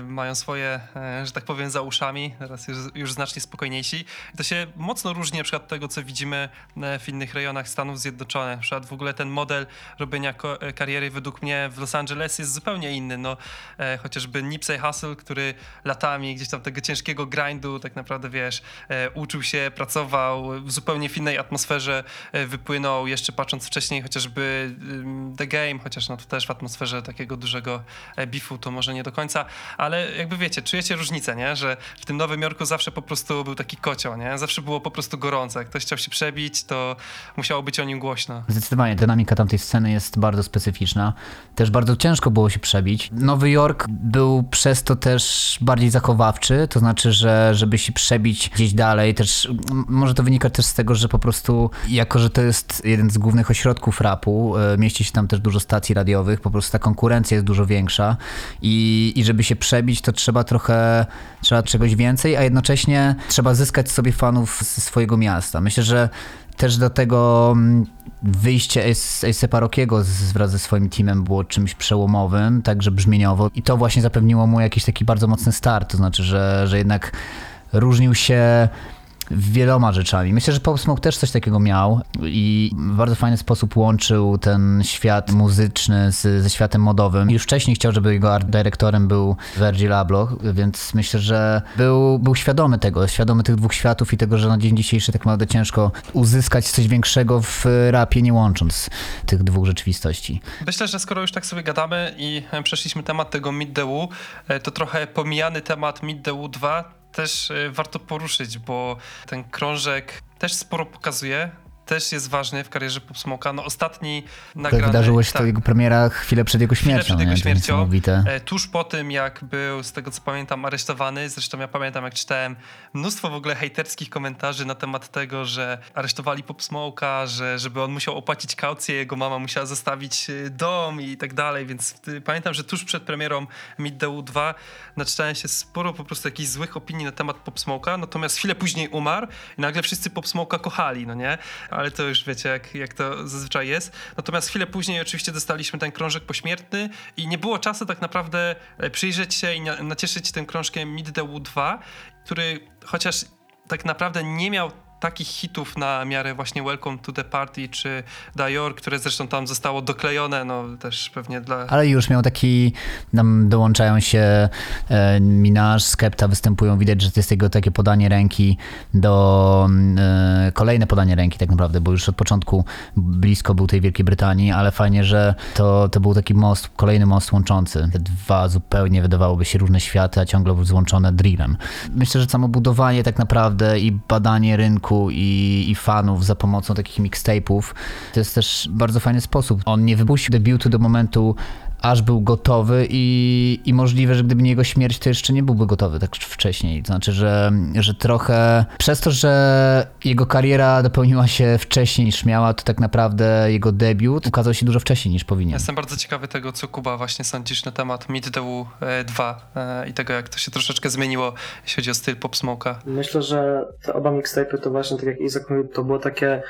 mają swoje, że tak powiem, za uszami, teraz już znacznie spokojniejsi. I to się mocno różni na przykład tego, co widzimy w innych rejonach Stanów Zjednoczonych. Na przykład w ogóle ten model robienia kariery według mnie w Los Angeles jest zupełnie inny. No, chociażby Nipsey Hussle, który latami gdzieś tam tego ciężkiego grindu tak naprawdę, wiesz, uczył się, pracował, w zupełnie w innej atmosferze wypłynął, jeszcze patrząc wcześniej chociażby The Game, chociaż no to też w atmosferze takiego dużego beefu to może nie do końca, ale jakby wiecie, czujecie różnicę, nie? Że w tym Nowym Jorku zawsze po prostu był taki kocioł, nie? Zawsze było po prostu gorąco, jak ktoś chciał się przebić, to musiało być o nim głośno. Zdecydowanie, dynamika tamtej sceny jest bardzo specyficzna, też bardzo ciężko było się przebić. Nowy Jork był przez to też bardziej zachowawczy, to znaczy, że żeby się przebić gdzieś dalej, też może to wynikać też z tego, że po prostu, jako że to jest jeden z głównych ośrodków rapu, mieści się tam też dużo stacji radiowych, po prostu ta konkurencja jest dużo większa i żeby się przebić, to trzeba trochę, trzeba czegoś więcej, a jednocześnie trzeba zyskać sobie fanów ze swojego miasta. Myślę, że też do tego wyjście ASAPa Rockiego wraz ze swoim teamem było czymś przełomowym, także brzmieniowo. I to właśnie zapewniło mu jakiś taki bardzo mocny start, to znaczy, że jednak różnił się wieloma rzeczami. Myślę, że Pop Smoke też coś takiego miał i w bardzo fajny sposób łączył ten świat muzyczny ze światem modowym. Już wcześniej chciał, żeby jego art dyrektorem był Virgil Abloh, więc myślę, że był świadomy tego, świadomy tych dwóch światów i tego, że na dzień dzisiejszy tak naprawdę ciężko uzyskać coś większego w rapie, nie łącząc tych dwóch rzeczywistości. Myślę, że skoro już tak sobie gadamy i przeszliśmy temat tego Meet the Woo, to trochę pomijany temat Meet the Woo 2 też warto poruszyć, bo ten krążek też sporo pokazuje, też jest ważny w karierze Pop Smoke'a. No ostatni nagrany... Tak, wydarzyło się to jego premiera chwilę przed jego śmiercią. Chwilę przed jego śmiercią, tuż po tym jak był, z tego co pamiętam, aresztowany. Zresztą ja pamiętam, jak czytałem mnóstwo w ogóle hejterskich komentarzy na temat tego, że aresztowali Pop Smoke'a, że żeby on musiał opłacić kaucję, jego mama musiała zostawić dom i tak dalej, więc pamiętam, że tuż przed premierą Meet the Woo 2 naczytałem się sporo po prostu jakichś złych opinii na temat Pop Smoke'a, natomiast chwilę później umarł i nagle wszyscy Pop Smoke'a kochali, no nie? Ale to już wiecie, jak to zazwyczaj jest. Natomiast chwilę później oczywiście dostaliśmy ten krążek pośmiertny i nie było czasu tak naprawdę przyjrzeć się i nacieszyć tym krążkiem Meet the Woo 2, który chociaż tak naprawdę nie miał takich hitów na miarę właśnie Welcome to the Party czy Dior, które zresztą tam zostało doklejone, no też pewnie dla... Ale już miał taki, tam dołączają się Minaj, Skepta występują, widać, że to jest jego takie podanie ręki do... kolejne podanie ręki tak naprawdę, bo już od początku blisko był tej Wielkiej Brytanii, ale fajnie, że to był taki most, kolejny most łączący. Te dwa zupełnie wydawałoby się różne światy, a ciągle były złączone drillem. Myślę, że samo budowanie tak naprawdę i badanie rynku i fanów za pomocą takich mixtape'ów. To jest też bardzo fajny sposób. On nie wypuścił debiutu do momentu, aż był gotowy i możliwe, że gdyby nie jego śmierć, to jeszcze nie byłby gotowy tak wcześniej. To znaczy, że trochę przez to, że jego kariera dopełniła się wcześniej niż miała, to tak naprawdę jego debiut ukazał się dużo wcześniej niż powinien. Jestem bardzo ciekawy tego, co Kuba właśnie sądzisz na temat Meet the Woo 2 i tego, jak to się troszeczkę zmieniło, jeśli chodzi o styl Pop Smoke'a. Myślę, że te oba mixtape'y to właśnie, tak jak Izak mówił, to było takie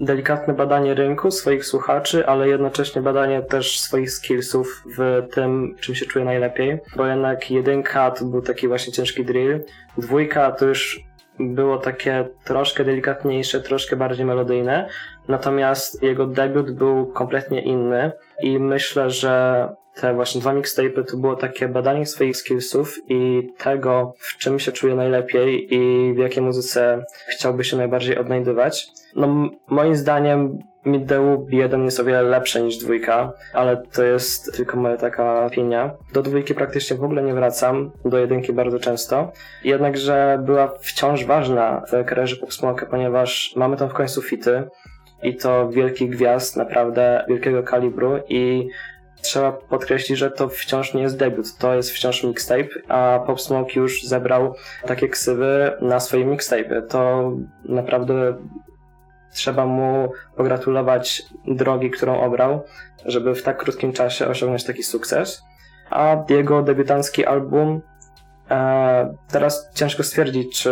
delikatne badanie rynku, swoich słuchaczy, ale jednocześnie badanie też swoich skillsów w tym, czym się czuje najlepiej, bo jednak 1 to był taki właśnie ciężki drill, 2 to już było takie troszkę delikatniejsze, troszkę bardziej melodyjne, natomiast jego debiut był kompletnie inny i myślę, że te właśnie 2 mixtape'y to było takie badanie swoich skillsów i tego, w czym się czuje najlepiej i w jakiej muzyce chciałby się najbardziej odnajdywać. No moim zdaniem Meet the Woo 1 jest o wiele lepsze niż 2, ale to jest tylko moja taka opinia. Do 2 praktycznie w ogóle nie wracam, do 1 bardzo często. Jednakże była wciąż ważna w karierze Pop Smoke'a, ponieważ mamy tam w końcu fity i to wielkich gwiazd, naprawdę wielkiego kalibru i trzeba podkreślić, że to wciąż nie jest debiut, to jest wciąż mixtape, a Pop Smoke już zebrał takie ksywy na swoje mixtape'y. To naprawdę trzeba mu pogratulować drogi, którą obrał, żeby w tak krótkim czasie osiągnąć taki sukces. A jego debiutancki album, teraz ciężko stwierdzić,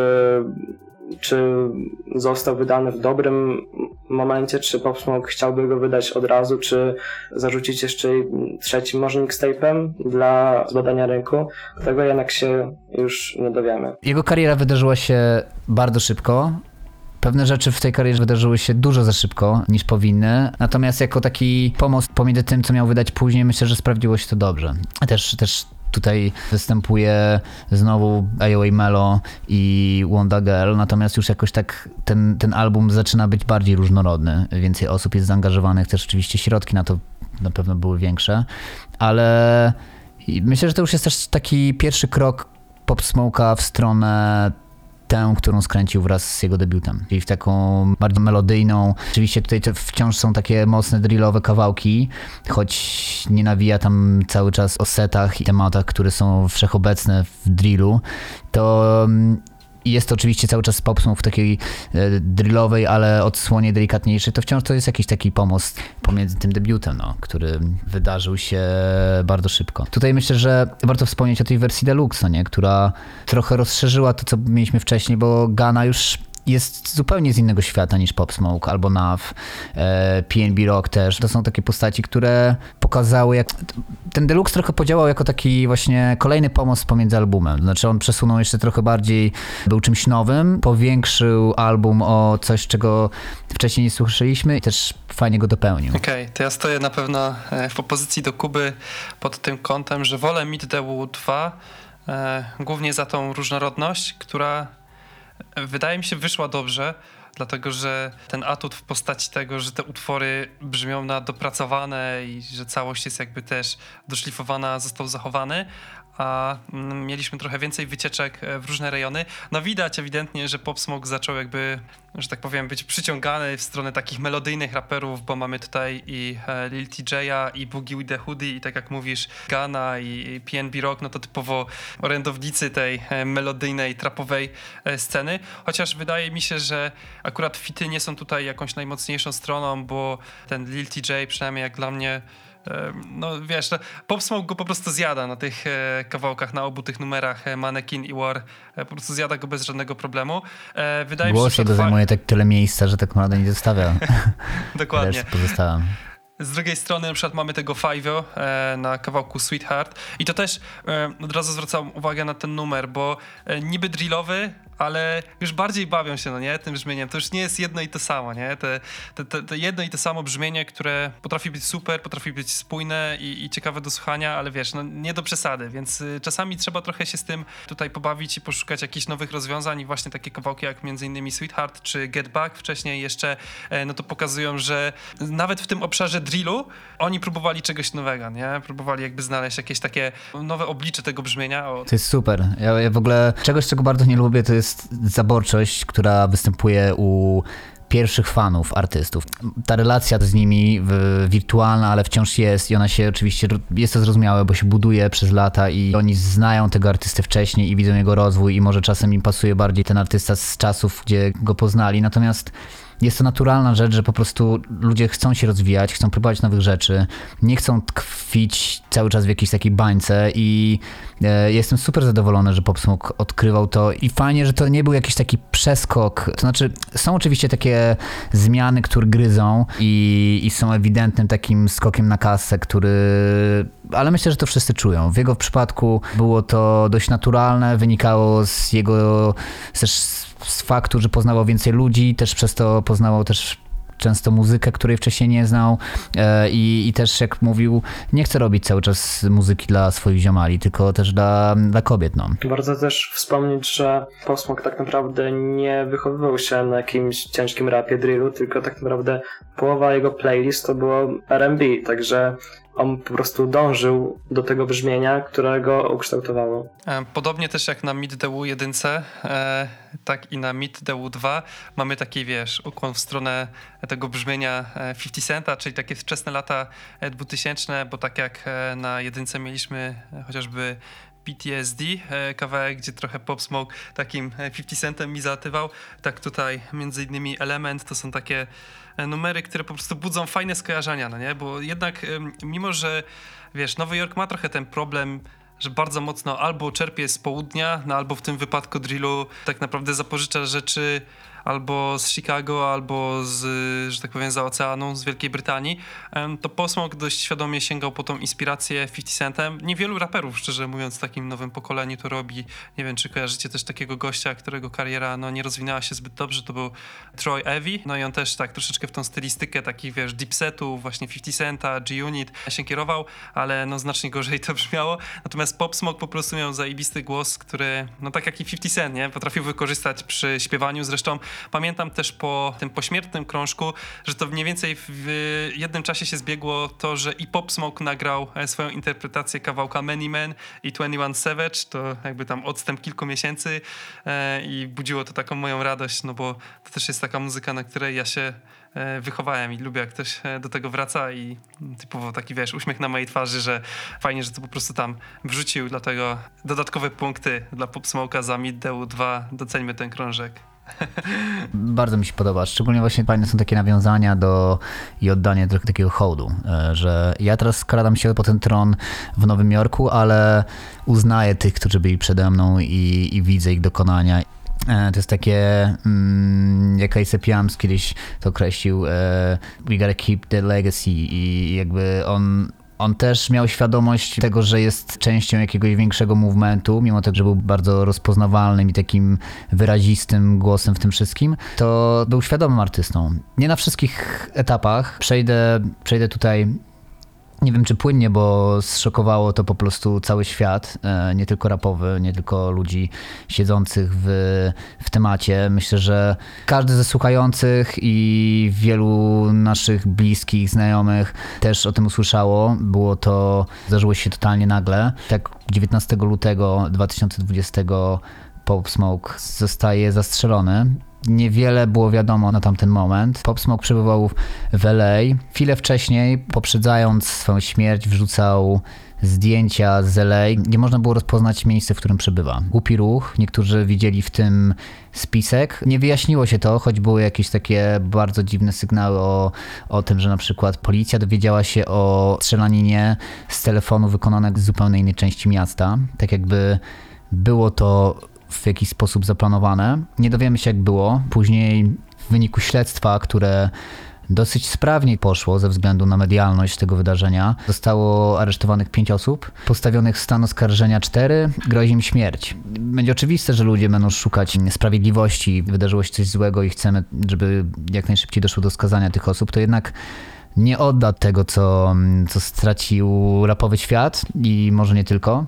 czy został wydany w dobrym momencie, czy Pop Smoke chciałby go wydać od razu, czy zarzucić jeszcze 3 może mixtape'em dla zbadania rynku. Tego jednak się już nie dowiemy. Jego kariera wydarzyła się bardzo szybko. Pewne rzeczy w tej karierze wydarzyły się dużo za szybko niż powinny, natomiast jako taki pomost pomiędzy tym, co miał wydać później, myślę, że sprawdziło się to dobrze. Też tutaj występuje znowu 808Melo i Wanda Girl, natomiast już jakoś tak ten album zaczyna być bardziej różnorodny, więcej osób jest zaangażowanych, też oczywiście środki na to na pewno były większe, ale myślę, że to już jest też taki pierwszy krok Pop Smoke'a w stronę tę, którą skręcił wraz z jego debiutem. Czyli w taką bardzo melodyjną. Oczywiście tutaj wciąż są takie mocne drillowe kawałki, choć nie nawija tam cały czas o setach i tematach, które są wszechobecne w drillu, to jest to oczywiście cały czas Pop Smoke w takiej drillowej, ale odsłonie delikatniejszej, to wciąż to jest jakiś taki pomost pomiędzy tym debiutem, no, który wydarzył się bardzo szybko. Tutaj myślę, że warto wspomnieć o tej wersji Deluxe, nie? Która trochę rozszerzyła to, co mieliśmy wcześniej, bo Gana już jest zupełnie z innego świata niż Pop Smoke albo NAV, PnB Rock też. To są takie postaci, które pokazały, jak ten Deluxe trochę podziałał jako taki właśnie kolejny pomost pomiędzy albumem. Znaczy on przesunął jeszcze trochę bardziej, był czymś nowym, powiększył album o coś, czego wcześniej nie słyszeliśmy i też fajnie go dopełnił. Okej, to ja stoję na pewno w opozycji do Kuby pod tym kątem, że wolę Meet the Woo 2 głównie za tą różnorodność, która wydaje mi się wyszła dobrze, dlatego że ten atut w postaci tego, że te utwory brzmią na dopracowane i że całość jest jakby też doszlifowana, został zachowany, a mieliśmy trochę więcej wycieczek w różne rejony. No widać ewidentnie, że Pop Smoke zaczął jakby, że tak powiem, być przyciągany w stronę takich melodyjnych raperów, bo mamy tutaj i Lil TJ'a, i Boogie with the Hoodie, i tak jak mówisz, Gana i PnB Rock, no to typowo orędownicy tej melodyjnej, trapowej sceny. Chociaż wydaje mi się, że akurat fity nie są tutaj jakąś najmocniejszą stroną, bo ten Lil TJ, przynajmniej jak dla mnie, no wiesz, Pop Smoke go po prostu zjada na tych kawałkach, na obu tych numerach, Mannequin i War, po prostu zjada go bez żadnego problemu. Wydaje mi się, że to zajmuje tak tyle miejsca, że tak naprawdę nie zostawiam. Dokładnie. Z drugiej strony na przykład mamy tego Fivio na kawałku Sweetheart i to też od razu zwracam uwagę na ten numer, bo niby drillowy, ale już bardziej bawią się, no nie, tym brzmieniem. To już nie jest jedno i to samo, nie? Te jedno i to samo brzmienie, które potrafi być super, potrafi być spójne i ciekawe do słuchania, ale wiesz, no nie do przesady, więc czasami trzeba trochę się z tym tutaj pobawić i poszukać jakichś nowych rozwiązań i właśnie takie kawałki jak m.in. Sweetheart czy Get Back wcześniej jeszcze, no to pokazują, że nawet w tym obszarze drillu oni próbowali czegoś nowego, nie? Próbowali jakby znaleźć jakieś takie nowe oblicze tego brzmienia. To jest super. Ja w ogóle czegoś, czego bardzo nie lubię, to jest zaborczość, która występuje u pierwszych fanów artystów. Ta relacja z nimi wirtualna, ale wciąż jest i ona się oczywiście, jest to zrozumiałe, bo się buduje przez lata i oni znają tego artystę wcześniej i widzą jego rozwój i może czasem im pasuje bardziej ten artysta z czasów, gdzie go poznali. Natomiast jest to naturalna rzecz, że po prostu ludzie chcą się rozwijać, chcą próbować nowych rzeczy, nie chcą tkwić cały czas w jakiejś takiej bańce i jestem super zadowolony, że Pop Smoke odkrywał to i fajnie, że to nie był jakiś taki przeskok. To znaczy są oczywiście takie zmiany, które gryzą i są ewidentnym takim skokiem na kasę, który... Ale myślę, że to wszyscy czują. W jego przypadku było to dość naturalne, wynikało z jego... z faktu, że poznawał więcej ludzi, też przez to poznawał też często muzykę, której wcześniej nie znał i też jak mówił, nie chce robić cały czas muzyki dla swoich ziomali, tylko też dla kobiet. No. Warto też wspomnieć, że Pop Smoke tak naprawdę nie wychowywał się na jakimś ciężkim rapie, drillu, tylko tak naprawdę połowa jego playlist to było R&B, także on po prostu dążył do tego brzmienia, które go ukształtowało. Podobnie też jak na Meet the Woo 1, tak i na Meet the Woo 2 mamy taki, wiesz, ukłon w stronę tego brzmienia 50 Centa, czyli takie wczesne lata 2000, bo tak jak na 1 mieliśmy chociażby PTSD, kawałek, gdzie trochę Pop Smoke takim 50 Centem mi zalatywał, tak tutaj między innymi Element, to są takie numery, które po prostu budzą fajne skojarzenia, no nie? Bo jednak mimo, że wiesz, Nowy Jork ma trochę ten problem, że bardzo mocno albo czerpie z południa, no albo w tym wypadku drillu tak naprawdę zapożycza rzeczy albo z Chicago, albo z, że tak powiem, za oceanu, z Wielkiej Brytanii, to Pop Smoke dość świadomie sięgał po tą inspirację 50 Centem. Niewielu raperów, szczerze mówiąc, w takim nowym pokoleniu to robi. Nie wiem, czy kojarzycie też takiego gościa, którego kariera no, nie rozwinęła się zbyt dobrze, to był Troy Evi. No i on też tak troszeczkę w tą stylistykę takich, wiesz, dipsetu, właśnie 50 Centa, G-Unit się kierował, ale no znacznie gorzej to brzmiało. Natomiast Pop Smoke po prostu miał zajebisty głos, który, no tak jak i 50 Cent, nie? Potrafił wykorzystać przy śpiewaniu. Zresztą Pamiętam też po tym pośmiertnym krążku, że to mniej więcej w jednym czasie się zbiegło to, że i Pop Smoke nagrał swoją interpretację kawałka Many Men i 21 Savage, to jakby tam odstęp kilku miesięcy i budziło to taką moją radość, no bo to też jest taka muzyka, na której ja się wychowałem i lubię, jak ktoś do tego wraca i typowo taki, wiesz, uśmiech na mojej twarzy, że fajnie, że to po prostu tam wrzucił, dlatego dodatkowe punkty dla Pop Smoke'a za Middew 2, doceńmy ten krążek. Bardzo mi się podoba, szczególnie właśnie fajne są takie nawiązania do i oddanie trochę takiego hołdu, że ja teraz skradam się po ten tron w Nowym Jorku, ale uznaję tych, którzy byli przede mną i widzę ich dokonania. To jest takie, jak A$AP Jams kiedyś to określił, we gotta keep the legacy i jakby on też miał świadomość tego, że jest częścią jakiegoś większego movementu, mimo tego, że był bardzo rozpoznawalnym i takim wyrazistym głosem w tym wszystkim, to był świadomym artystą. Nie na wszystkich etapach. Przejdę tutaj, nie wiem czy płynnie, bo zszokowało to po prostu cały świat, nie tylko rapowy, nie tylko ludzi siedzących w temacie. Myślę, że każdy ze słuchających i wielu naszych bliskich, znajomych też o tym usłyszało. Było to, zdarzyło się totalnie nagle. Tak 19 lutego 2020 Pop Smoke zostaje zastrzelony. Niewiele było wiadomo na tamten moment. Pop Smoke przebywał w LA. Chwilę wcześniej, poprzedzając swoją śmierć, wrzucał zdjęcia z LA. Nie można było rozpoznać miejsca, w którym przebywa. Głupi ruch, niektórzy widzieli w tym spisek. Nie wyjaśniło się to, choć były jakieś takie bardzo dziwne sygnały o tym, że na przykład policja dowiedziała się o strzelaninie z telefonu wykonanego z zupełnie innej części miasta. Tak jakby było to w jakiś sposób zaplanowane. Nie dowiemy się, jak było. Później w wyniku śledztwa, które dosyć sprawnie poszło ze względu na medialność tego wydarzenia, zostało aresztowanych 5 osób, postawionych w stan oskarżenia 4, grozi im śmierć. Będzie oczywiste, że ludzie będą szukać sprawiedliwości, wydarzyło się coś złego i chcemy, żeby jak najszybciej doszło do skazania tych osób, to jednak nie odda tego, co stracił rapowy świat i może nie tylko,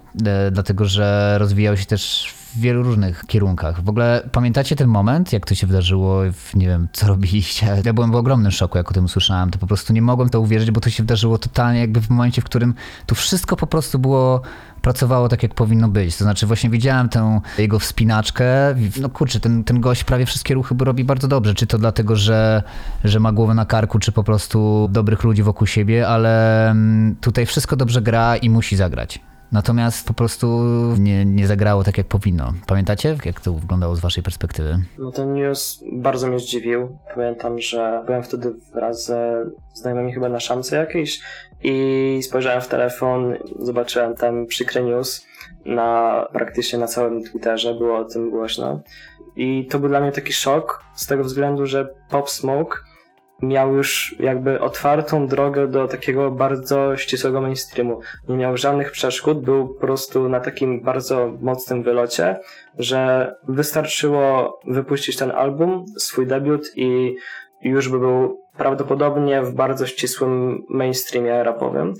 dlatego że rozwijał się też w wielu różnych kierunkach. W ogóle pamiętacie ten moment, jak to się wydarzyło? Nie wiem, co robiliście. Ja byłem w ogromnym szoku, jak o tym usłyszałem. To po prostu nie mogłem to uwierzyć, bo to się wydarzyło totalnie jakby w momencie, w którym tu wszystko po prostu było, pracowało tak, jak powinno być. To znaczy właśnie widziałem tę jego wspinaczkę. No kurczę, ten gość prawie wszystkie ruchy robi bardzo dobrze. Czy to dlatego, że ma głowę na karku, czy po prostu dobrych ludzi wokół siebie, ale tutaj wszystko dobrze gra i musi zagrać. Natomiast po prostu nie zagrało tak, jak powinno. Pamiętacie, jak to wyglądało z waszej perspektywy? No ten news bardzo mnie zdziwił. Pamiętam, że byłem wtedy wraz ze znajomymi chyba na szamce jakiejś i spojrzałem w telefon, zobaczyłem tam przykry news praktycznie na całym Twitterze, było o tym głośno. I to był dla mnie taki szok z tego względu, że Pop Smoke miał już jakby otwartą drogę do takiego bardzo ścisłego mainstreamu. Nie miał żadnych przeszkód, był po prostu na takim bardzo mocnym wylocie, że wystarczyło wypuścić ten album, swój debiut i już by był prawdopodobnie w bardzo ścisłym mainstreamie rapowym.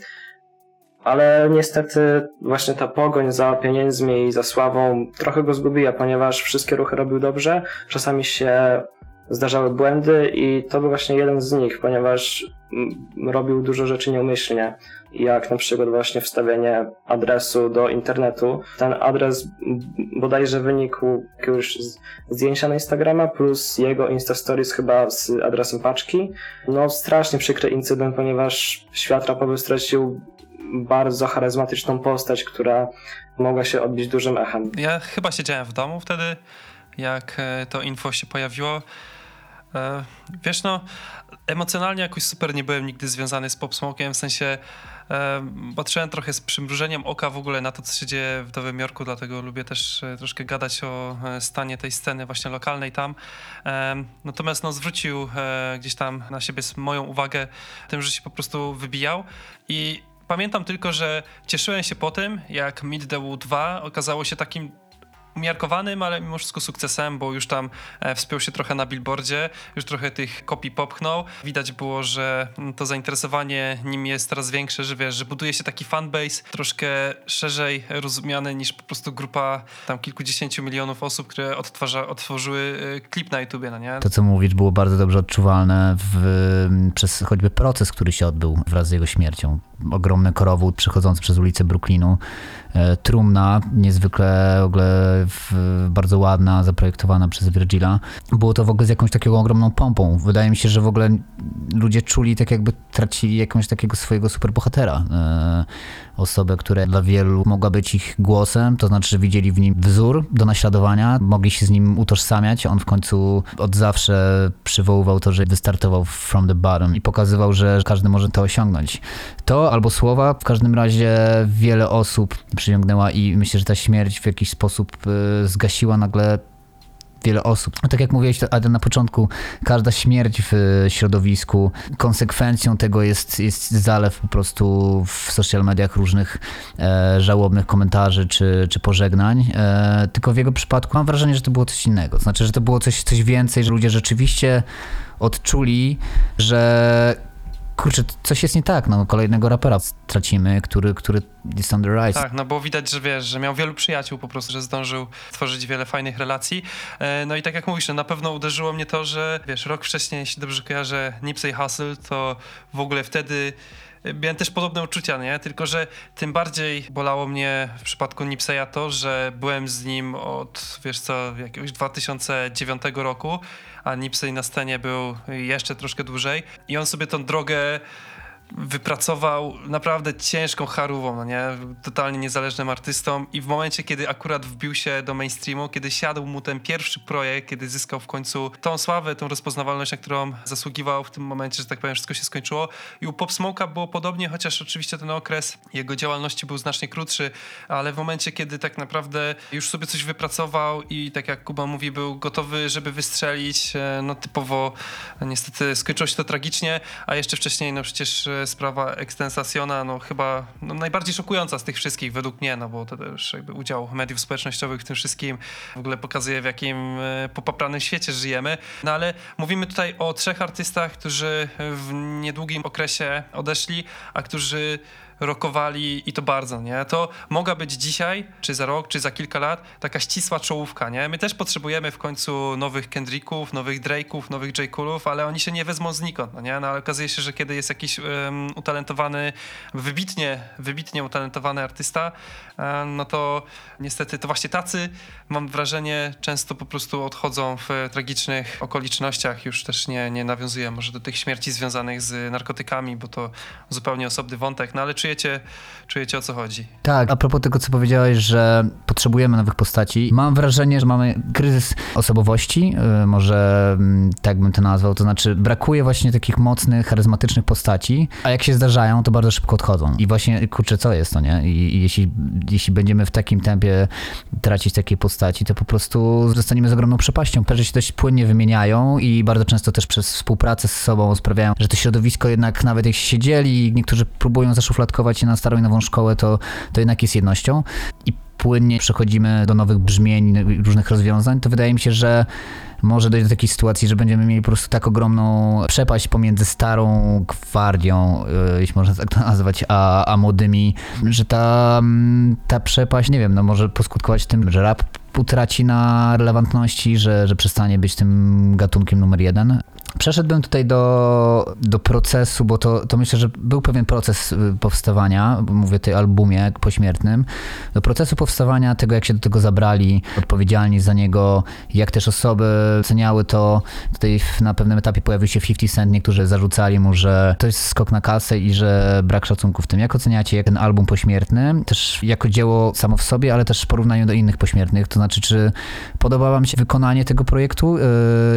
Ale niestety właśnie ta pogoń za pieniędzmi i za sławą trochę go zgubiła, ponieważ wszystkie ruchy robił dobrze, czasami się zdarzały błędy i to był właśnie jeden z nich, ponieważ robił dużo rzeczy nieumyślnie, jak na przykład właśnie wstawienie adresu do internetu. Ten adres bodajże wynikł jakiegoś zdjęcia na Instagrama plus jego Insta Stories chyba z adresem paczki. No strasznie przykry incydent, ponieważ świat rapowy stracił bardzo charyzmatyczną postać, która mogła się odbić dużym echem. Ja chyba siedziałem w domu wtedy, jak to info się pojawiło. Wiesz, no emocjonalnie jakoś super nie byłem nigdy związany z Pop Smoke'iem, w sensie patrzyłem trochę z przymrużeniem oka w ogóle na to, co się dzieje w Nowym Jorku, dlatego lubię też troszkę gadać o stanie tej sceny właśnie lokalnej tam. Natomiast no zwrócił gdzieś tam na siebie moją uwagę tym, że się po prostu wybijał i pamiętam tylko, że cieszyłem się po tym, jak Middew 2 okazało się takim umiarkowanym, ale mimo wszystko sukcesem, bo już tam wspiął się trochę na Billboardzie, już trochę tych kopii popchnął. Widać było, że to zainteresowanie nim jest coraz większe, że wiesz, że buduje się taki fanbase troszkę szerzej rozumiany niż po prostu grupa tam kilkudziesięciu milionów osób, które otworzyły klip na YouTubie, no nie? To, co mówisz, było bardzo dobrze odczuwalne przez choćby proces, który się odbył wraz z jego śmiercią. Ogromny korowód przechodzący przez ulicę Brooklynu, trumna niezwykle w ogóle bardzo ładna, zaprojektowana przez Virgila. Było to w ogóle z jakąś taką ogromną pompą. Wydaje mi się, że w ogóle ludzie czuli tak jakby tracili jakąś takiego swojego superbohatera. Osobę, która dla wielu mogła być ich głosem, to znaczy, że widzieli w nim wzór do naśladowania, mogli się z nim utożsamiać. On w końcu od zawsze przywoływał to, że wystartował from the bottom i pokazywał, że każdy może to osiągnąć. To albo słowa, w każdym razie wiele osób przyciągnęła i myślę, że ta śmierć w jakiś sposób zgasiła nagle wiele osób. Tak jak mówiłeś, Adam, na początku, każda śmierć w środowisku, konsekwencją tego jest zalew po prostu w social mediach różnych żałobnych komentarzy czy pożegnań. Tylko w jego przypadku mam wrażenie, że to było coś innego. Znaczy, że to było coś więcej, że ludzie rzeczywiście odczuli, że kurczę, coś jest nie tak, no kolejnego rapera stracimy, który jest on the rise. Tak, no bo widać, że wiesz, że miał wielu przyjaciół po prostu, że zdążył tworzyć wiele fajnych relacji. No i tak jak mówisz, no na pewno uderzyło mnie to, że wiesz, rok wcześniej, jeśli dobrze kojarzę, Nipsey Hussle, to w ogóle wtedy miałem też podobne uczucia, nie? Tylko że tym bardziej bolało mnie w przypadku Nipseya to, że byłem z nim od, wiesz co, jakiegoś 2009 roku, a Nipsey na scenie był jeszcze troszkę dłużej i on sobie tą drogę wypracował naprawdę ciężką charówą, no nie? Totalnie niezależnym artystą i w momencie, kiedy akurat wbił się do mainstreamu, kiedy siadł mu ten pierwszy projekt, kiedy zyskał w końcu tą sławę, tą rozpoznawalność, na którą zasługiwał, w tym momencie, że tak powiem, wszystko się skończyło. I u Pop Smoke'a było podobnie, chociaż oczywiście ten okres jego działalności był znacznie krótszy, ale w momencie, kiedy tak naprawdę już sobie coś wypracował i tak jak Kuba mówi, był gotowy, żeby wystrzelić, no typowo niestety skończyło się to tragicznie, a jeszcze wcześniej, no przecież sprawa XXXTentaciona, no chyba no, najbardziej szokująca z tych wszystkich według mnie, no bo to też jakby udział mediów społecznościowych w tym wszystkim w ogóle pokazuje, w jakim popapranym świecie żyjemy. No ale mówimy tutaj o trzech artystach, którzy w niedługim okresie odeszli, a którzy rockowali i to bardzo, nie? To mogła być dzisiaj, czy za rok, czy za kilka lat taka ścisła czołówka, nie? My też potrzebujemy w końcu nowych Kendricków, nowych Drake'ów, nowych J. Cole'ów, ale oni się nie wezmą znikąd, no nie? No ale okazuje się, że kiedy jest jakiś utalentowany, wybitnie utalentowany artysta, no to niestety to właśnie tacy, mam wrażenie, często po prostu odchodzą w tragicznych okolicznościach. Już też nie nawiązuję może do tych śmierci związanych z narkotykami, bo to zupełnie osobny wątek, no ale Czujecie o co chodzi. Tak, a propos tego, co powiedziałeś, że potrzebujemy nowych postaci. Mam wrażenie, że mamy kryzys osobowości, może tak bym to nazwał, to znaczy brakuje właśnie takich mocnych, charyzmatycznych postaci, a jak się zdarzają, to bardzo szybko odchodzą. I właśnie, kurczę, co jest to, nie? I jeśli będziemy w takim tempie tracić takie postaci, to po prostu zostaniemy z ogromną przepaścią. Perze się dość płynnie wymieniają i bardzo często też przez współpracę z sobą sprawiają, że to środowisko jednak, nawet jak się dzieli, niektórzy próbują zaszufladkować się na starą i nową szkołę, to jednak jest jednością i płynnie przechodzimy do nowych brzmień, różnych rozwiązań, to wydaje mi się, że może dojść do takiej sytuacji, że będziemy mieli po prostu tak ogromną przepaść pomiędzy starą gwardią, jeśli można tak to nazwać, a młodymi, że ta przepaść, nie wiem, no może poskutkować tym, że rap utraci na relewantności, że przestanie być tym gatunkiem numer jeden. Przeszedłbym tutaj do procesu, bo to myślę, że był pewien proces powstawania, mówię o tym albumie pośmiertnym, do procesu powstawania, tego jak się do tego zabrali, odpowiedzialni za niego, jak też osoby oceniały to. Tutaj na pewnym etapie pojawił się 50 Cent, niektórzy zarzucali mu, że to jest skok na kasę i że brak szacunku w tym. Jak oceniacie ten album pośmiertny, też jako dzieło samo w sobie, ale też w porównaniu do innych pośmiertnych, to znaczy czy podoba wam się wykonanie tego projektu,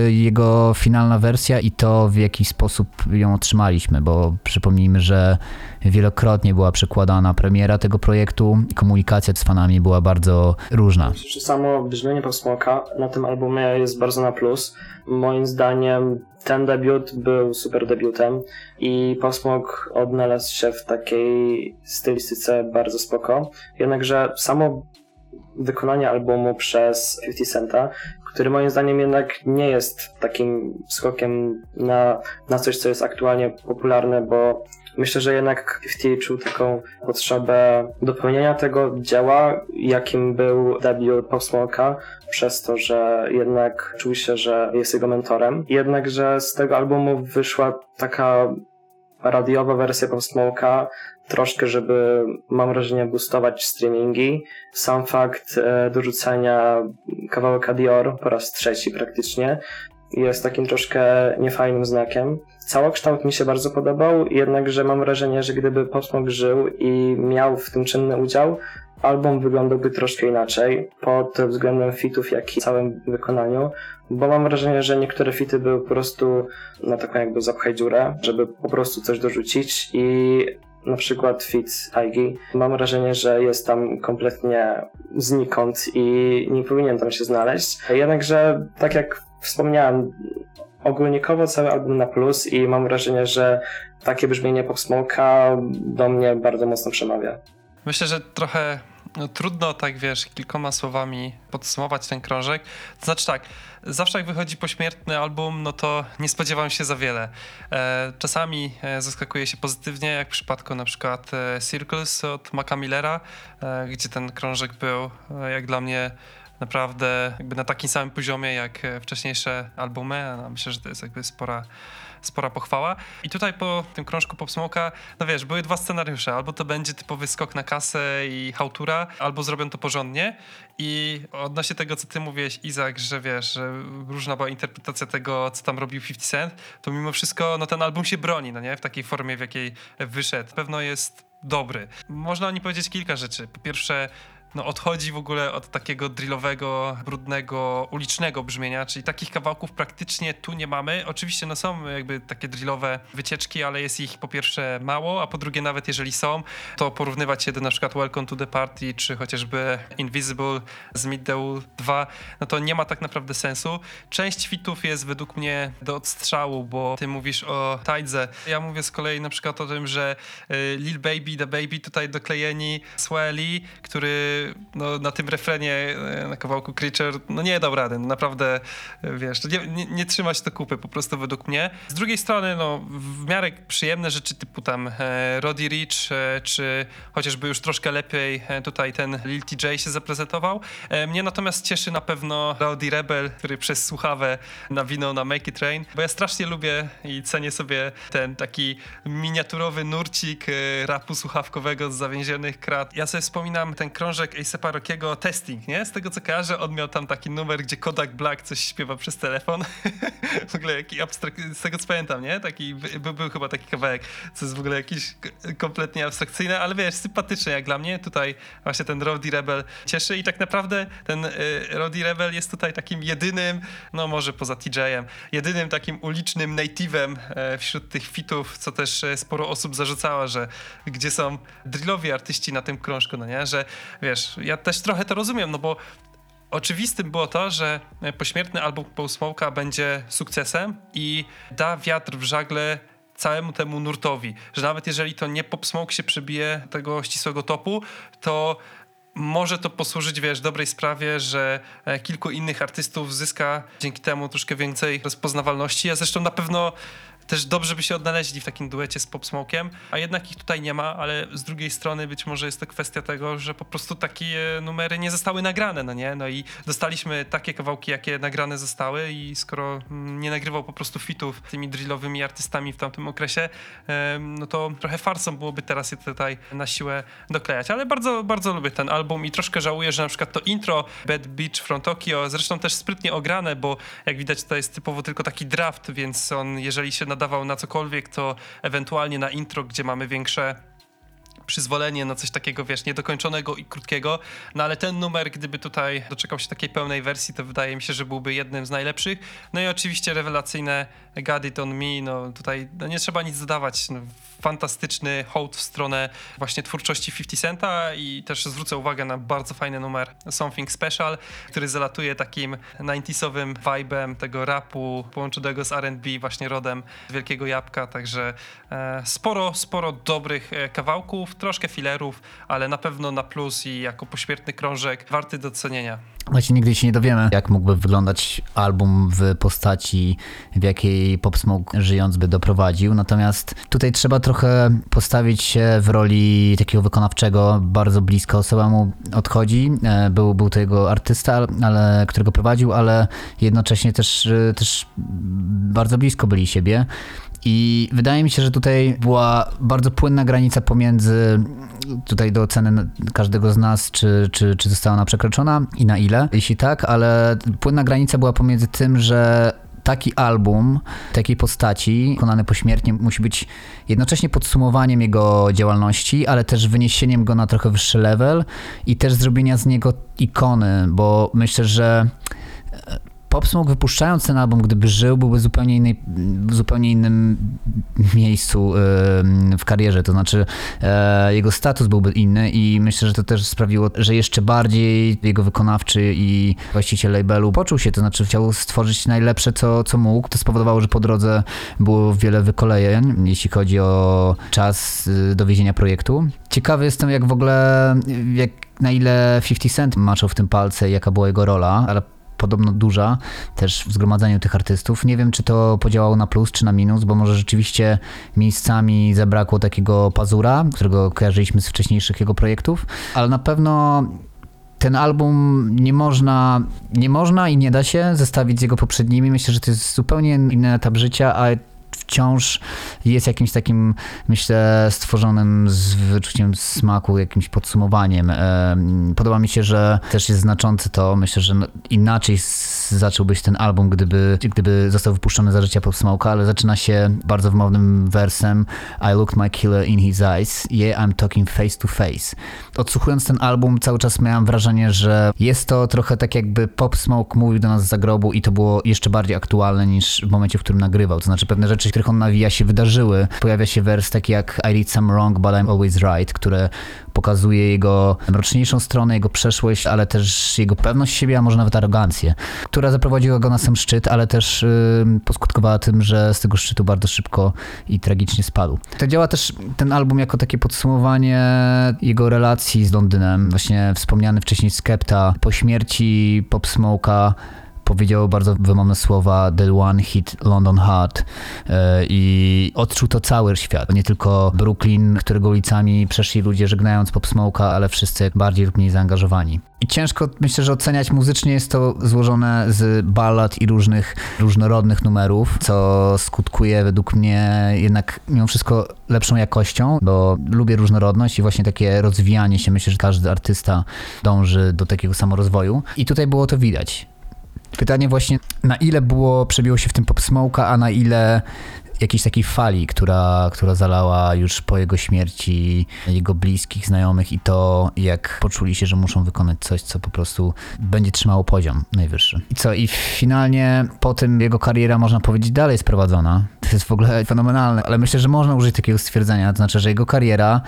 jego finalna wersja, i to w jaki sposób ją otrzymaliśmy, bo przypomnijmy, że wielokrotnie była przekładana premiera tego projektu i komunikacja z fanami była bardzo różna. Samo brzmienie Pop Smoke'a na tym albumie jest bardzo na plus. Moim zdaniem ten debiut był super debiutem i Pop Smoke odnalazł się w takiej stylistyce bardzo spoko, jednakże samo wykonania albumu przez 50 Centa, który moim zdaniem jednak nie jest takim skokiem na coś, co jest aktualnie popularne, bo myślę, że jednak 50 czuł taką potrzebę dopełnienia tego dzieła, jakim był debiut Pop Smoke'a, przez to, że jednak czuł się, że jest jego mentorem. Jednakże z tego albumu wyszła taka radiowa wersja Pop Smoke'a, troszkę, żeby, mam wrażenie, boostować streamingi. Sam fakt dorzucenia kawałka Dior po raz trzeci praktycznie jest takim troszkę niefajnym znakiem. Całokształt mi się bardzo podobał, jednakże mam wrażenie, że gdyby Pop Smoke żył i miał w tym czynny udział, album wyglądałby troszkę inaczej pod względem fitów, jak i całym wykonaniu, bo mam wrażenie, że niektóre fity były po prostu na taką jakby zapchaj dziurę, żeby po prostu coś dorzucić i na przykład fit Aigi. Mam wrażenie, że jest tam kompletnie znikąd i nie powinien tam się znaleźć. Jednakże, tak jak wspomniałem, ogólnikowo cały album na plus i mam wrażenie, że takie brzmienie Pop Smoke'a do mnie bardzo mocno przemawia. Myślę, że trochę trudno, tak wiesz, kilkoma słowami podsumować ten krążek. To znaczy tak, zawsze jak wychodzi pośmiertny album, no to nie spodziewam się za wiele. Czasami zaskakuje się pozytywnie, jak w przypadku na przykład Circles od Maca Millera, gdzie ten krążek był jak dla mnie naprawdę jakby na takim samym poziomie jak wcześniejsze albumy. No myślę, że to jest jakby spora pochwała. I tutaj po tym krążku Pop Smoke'a, no wiesz, były dwa scenariusze. Albo to będzie typowy skok na kasę i hałtura, albo zrobią to porządnie. I odnośnie tego, co ty mówiłeś, Izak, że wiesz, że różna była interpretacja tego, co tam robił 50 Cent, to mimo wszystko no ten album się broni, no nie? W takiej formie, w jakiej wyszedł. Pewno jest dobry. Można o nim powiedzieć kilka rzeczy. Po pierwsze, no odchodzi w ogóle od takiego drillowego, brudnego, ulicznego brzmienia, czyli takich kawałków praktycznie tu nie mamy. Oczywiście no są jakby takie drillowe wycieczki, ale jest ich po pierwsze mało, a po drugie nawet jeżeli są, to porównywać się do na przykład Welcome to the Party, czy chociażby Invisible z Meet the Wool 2, no to nie ma tak naprawdę sensu. Część fitów jest według mnie do odstrzału, bo ty mówisz o Tajdze. Ja mówię z kolei na przykład o tym, że Lil Baby, The Baby tutaj doklejeni, Swelly, który no, na tym refrenie, na kawałku Creature, no nie dał rady, no naprawdę, wiesz, nie trzyma się do kupy, po prostu według mnie. Z drugiej strony, no, w miarę przyjemne rzeczy typu tam Roddy Ricch, czy chociażby już troszkę lepiej tutaj ten Lil TJ się zaprezentował. Mnie natomiast cieszy na pewno Rowdy Rebel, który przez słuchawę nawinął na Make It Rain, bo ja strasznie lubię i cenię sobie ten taki miniaturowy nurcik rapu słuchawkowego z zawięzionych krat. Ja sobie wspominam ten krążek ASAP'a Rockiego Testing, nie? Z tego co kojarzę, on miał tam taki numer, gdzie Kodak Black coś śpiewa przez telefon. W ogóle jaki abstrakcyjny, z tego co pamiętam, nie? Taki, był chyba taki kawałek, co jest w ogóle jakiś kompletnie abstrakcyjny, ale wiesz, sympatyczny jak dla mnie. Tutaj właśnie ten Roddy Rebel cieszy i tak naprawdę ten Roddy Rebel jest tutaj takim jedynym, no może poza TJ-em, jedynym takim ulicznym native'em wśród tych fitów, co też sporo osób zarzucała, że gdzie są drillowi artyści na tym krążku, no nie? Że wiesz, ja też trochę to rozumiem, no bo oczywistym było to, że pośmiertny album Pop Smoke'a będzie sukcesem i da wiatr w żagle całemu temu nurtowi, że nawet jeżeli to nie Pop Smoke się przebije tego ścisłego topu, to może to posłużyć, wiesz, dobrej sprawie, że kilku innych artystów zyska dzięki temu troszkę więcej rozpoznawalności, a zresztą na pewno też dobrze by się odnaleźli w takim duecie z Pop Smoke'iem, a jednak ich tutaj nie ma, ale z drugiej strony być może jest to kwestia tego, że po prostu takie numery nie zostały nagrane, no nie? No i dostaliśmy takie kawałki, jakie nagrane zostały i skoro nie nagrywał po prostu fitów tymi drillowymi artystami w tamtym okresie, no to trochę farsą byłoby teraz je tutaj na siłę doklejać, ale bardzo, bardzo lubię ten album i troszkę żałuję, że na przykład to intro Bad Beach from Tokyo, zresztą też sprytnie ograne, bo jak widać to jest typowo tylko taki draft, więc on, jeżeli się nadawał na cokolwiek, to ewentualnie na intro, gdzie mamy większe przyzwolenie na coś takiego, wiesz, niedokończonego i krótkiego, no ale ten numer, gdyby tutaj doczekał się takiej pełnej wersji, to wydaje mi się, że byłby jednym z najlepszych. No i oczywiście rewelacyjne Got It On Me, no tutaj no nie trzeba nic dodawać, no, fantastyczny hołd w stronę właśnie twórczości 50 Centa i też zwrócę uwagę na bardzo fajny numer Something Special, który zalatuje takim 90'sowym vibe'em tego rapu połączonego z R&B, właśnie rodem z Wielkiego Jabłka, także sporo dobrych kawałków. troszkę filerów, ale na pewno na plus i jako pośmiertny krążek warty docenienia. Właśnie nigdy się nie dowiemy, jak mógłby wyglądać album w postaci, w jakiej Pop Smoke żyjąc by doprowadził. Natomiast tutaj trzeba trochę postawić się w roli takiego wykonawczego, bardzo blisko osoba mu odchodzi. Był to jego artysta, ale, którego prowadził, ale jednocześnie też bardzo blisko byli siebie. I wydaje mi się, że tutaj była bardzo płynna granica pomiędzy tutaj do oceny każdego z nas, czy została ona przekroczona i na ile, jeśli tak, ale płynna granica była pomiędzy tym, że taki album, takiej postaci, wykonany pośmiertnie, musi być jednocześnie podsumowaniem jego działalności, ale też wyniesieniem go na trochę wyższy level i też zrobienia z niego ikony, bo myślę, że Pop Smoke wypuszczając ten album, gdyby żył, byłby w zupełnie innym miejscu w karierze, to znaczy jego status byłby inny i myślę, że to też sprawiło, że jeszcze bardziej jego wykonawczy i właściciel labelu poczuł się, to znaczy chciał stworzyć najlepsze, co mógł. To spowodowało, że po drodze było wiele wykolejeń, jeśli chodzi o czas dowiezienia projektu. Ciekawy jestem, jak w ogóle, na ile 50 Cent maczał w tym palce, jaka była jego rola, ale podobno duża też w zgromadzeniu tych artystów. Nie wiem, czy to podziałało na plus, czy na minus, bo może rzeczywiście miejscami zabrakło takiego pazura, którego kojarzyliśmy z wcześniejszych jego projektów, ale na pewno ten album nie można i nie da się zestawić z jego poprzednimi. Myślę, że to jest zupełnie inny etap życia, a wciąż jest jakimś takim, myślę, stworzonym z wyczuciem smaku, jakimś podsumowaniem. Podoba mi się, że też jest znaczące to, myślę, że inaczej zacząłbyś ten album, gdyby został wypuszczony za życia Pop Smoke'a, ale zaczyna się bardzo wymownym wersem I looked my killer in his eyes, yeah I'm talking face to face. Odsłuchując ten album cały czas miałem wrażenie, że jest to trochę tak jakby Pop Smoke mówił do nas z zagrobu i to było jeszcze bardziej aktualne niż w momencie, w którym nagrywał, to znaczy pewne rzeczy, których on nawija, się wydarzyły. Pojawia się wers taki jak I did some wrong, but I'm always right, które pokazuje jego mroczniejszą stronę, jego przeszłość, ale też jego pewność siebie, a może nawet arogancję, która zaprowadziła go na sam szczyt, ale też poskutkowała tym, że z tego szczytu bardzo szybko i tragicznie spadł. To działa też ten album jako takie podsumowanie jego relacji z Londynem. Właśnie wspomniany wcześniej Skepta po śmierci Pop Smoke'a powiedział bardzo wymowne słowa The One Hit London Hard i odczuł to cały świat. Nie tylko Brooklyn, którego ulicami przeszli ludzie żegnając Pop Smoke'a, ale wszyscy bardziej lub mniej zaangażowani. I ciężko, myślę, że oceniać muzycznie, jest to złożone z ballad i różnorodnych numerów, co skutkuje według mnie jednak mimo wszystko lepszą jakością, bo lubię różnorodność i właśnie takie rozwijanie się. Myślę, że każdy artysta dąży do takiego samorozwoju i tutaj było to widać. Pytanie właśnie, na ile przebiło się w tym Pop Smoke'a, a na ile jakiejś takiej fali, która zalała już po jego śmierci jego bliskich, znajomych i to, jak poczuli się, że muszą wykonać coś, co po prostu będzie trzymało poziom najwyższy. I finalnie po tym jego kariera, można powiedzieć, dalej jest prowadzona. To jest w ogóle fenomenalne, ale myślę, że można użyć takiego stwierdzenia, to znaczy, że jego kariera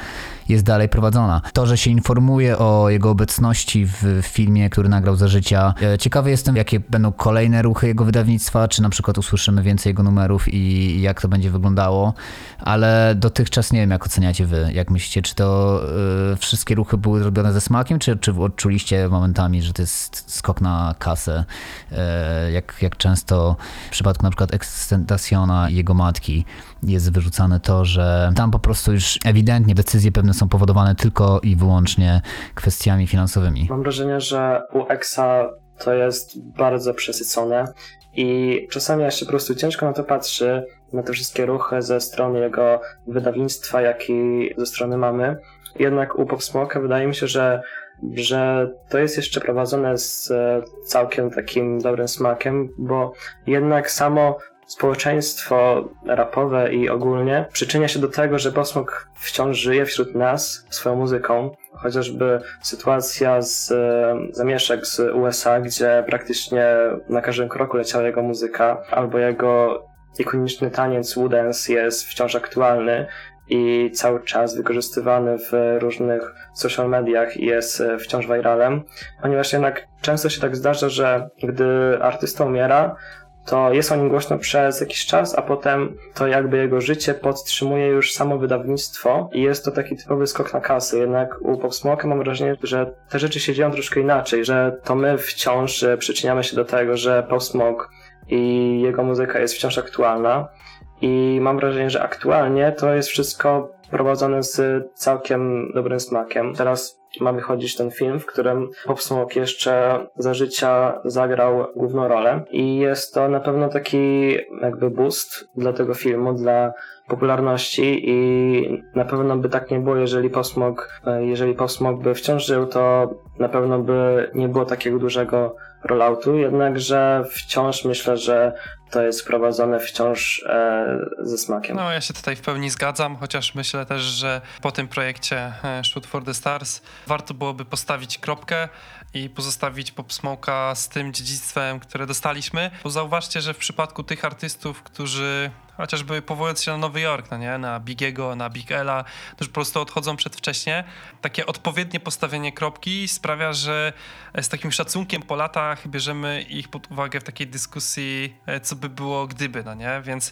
jest dalej prowadzona. To, że się informuje o jego obecności w filmie, który nagrał za życia. Ciekawy jestem, jakie będą kolejne ruchy jego wydawnictwa, czy na przykład usłyszymy więcej jego numerów i jak to będzie wyglądało, ale dotychczas nie wiem, jak oceniacie wy, jak myślicie, czy to wszystkie ruchy były zrobione ze smakiem, czy odczuliście momentami, że to jest skok na kasę, jak często w przypadku na przykład XXXTentaciona i jego matki jest wyrzucane to, że tam po prostu już ewidentnie decyzje pewne są powodowane tylko i wyłącznie kwestiami finansowymi. Mam wrażenie, że u Exa to jest bardzo przesycone i czasami jeszcze po prostu ciężko na to patrzy, na te wszystkie ruchy ze strony jego wydawnictwa, jak i ze strony mamy. Jednak u Pop Smoke'a wydaje mi się, że to jest jeszcze prowadzone z całkiem takim dobrym smakiem, bo jednak samo społeczeństwo rapowe i ogólnie przyczynia się do tego, że Pop Smoke wciąż żyje wśród nas swoją muzyką. Chociażby sytuacja z zamieszek z USA, gdzie praktycznie na każdym kroku leciała jego muzyka, albo jego ikoniczny taniec Woodance jest wciąż aktualny i cały czas wykorzystywany w różnych social mediach i jest wciąż viralem, ponieważ jednak często się tak zdarza, że gdy artysta umiera, to jest o nim głośno przez jakiś czas, a potem to jakby jego życie podtrzymuje już samo wydawnictwo i jest to taki typowy skok na kasy. Jednak u Pop Smoke'a mam wrażenie, że te rzeczy się dzieją troszkę inaczej, że to my wciąż przyczyniamy się do tego, że Pop Smoke i jego muzyka jest wciąż aktualna i mam wrażenie, że aktualnie to jest wszystko prowadzone z całkiem dobrym smakiem. Teraz ma wychodzić ten film, w którym Pop Smoke jeszcze za życia zagrał główną rolę i jest to na pewno taki jakby boost dla tego filmu, dla popularności i na pewno by tak nie było, jeżeli Pop Smoke by wciąż żył, to na pewno by nie było takiego dużego rolloutu, jednakże wciąż myślę, że to jest wprowadzone wciąż ze smakiem. No ja się tutaj w pełni zgadzam, chociaż myślę też, że po tym projekcie Shoot for the Stars warto byłoby postawić kropkę i pozostawić Pop Smoke'a z tym dziedzictwem, które dostaliśmy. Bo zauważcie, że w przypadku tych artystów, którzy chociażby powołując się na Nowy Jork, no nie? Na Bigiego, na Big Ela, którzy po prostu odchodzą przedwcześnie, takie odpowiednie postawienie kropki sprawia, że z takim szacunkiem po latach bierzemy ich pod uwagę w takiej dyskusji, co by było gdyby, no nie? Więc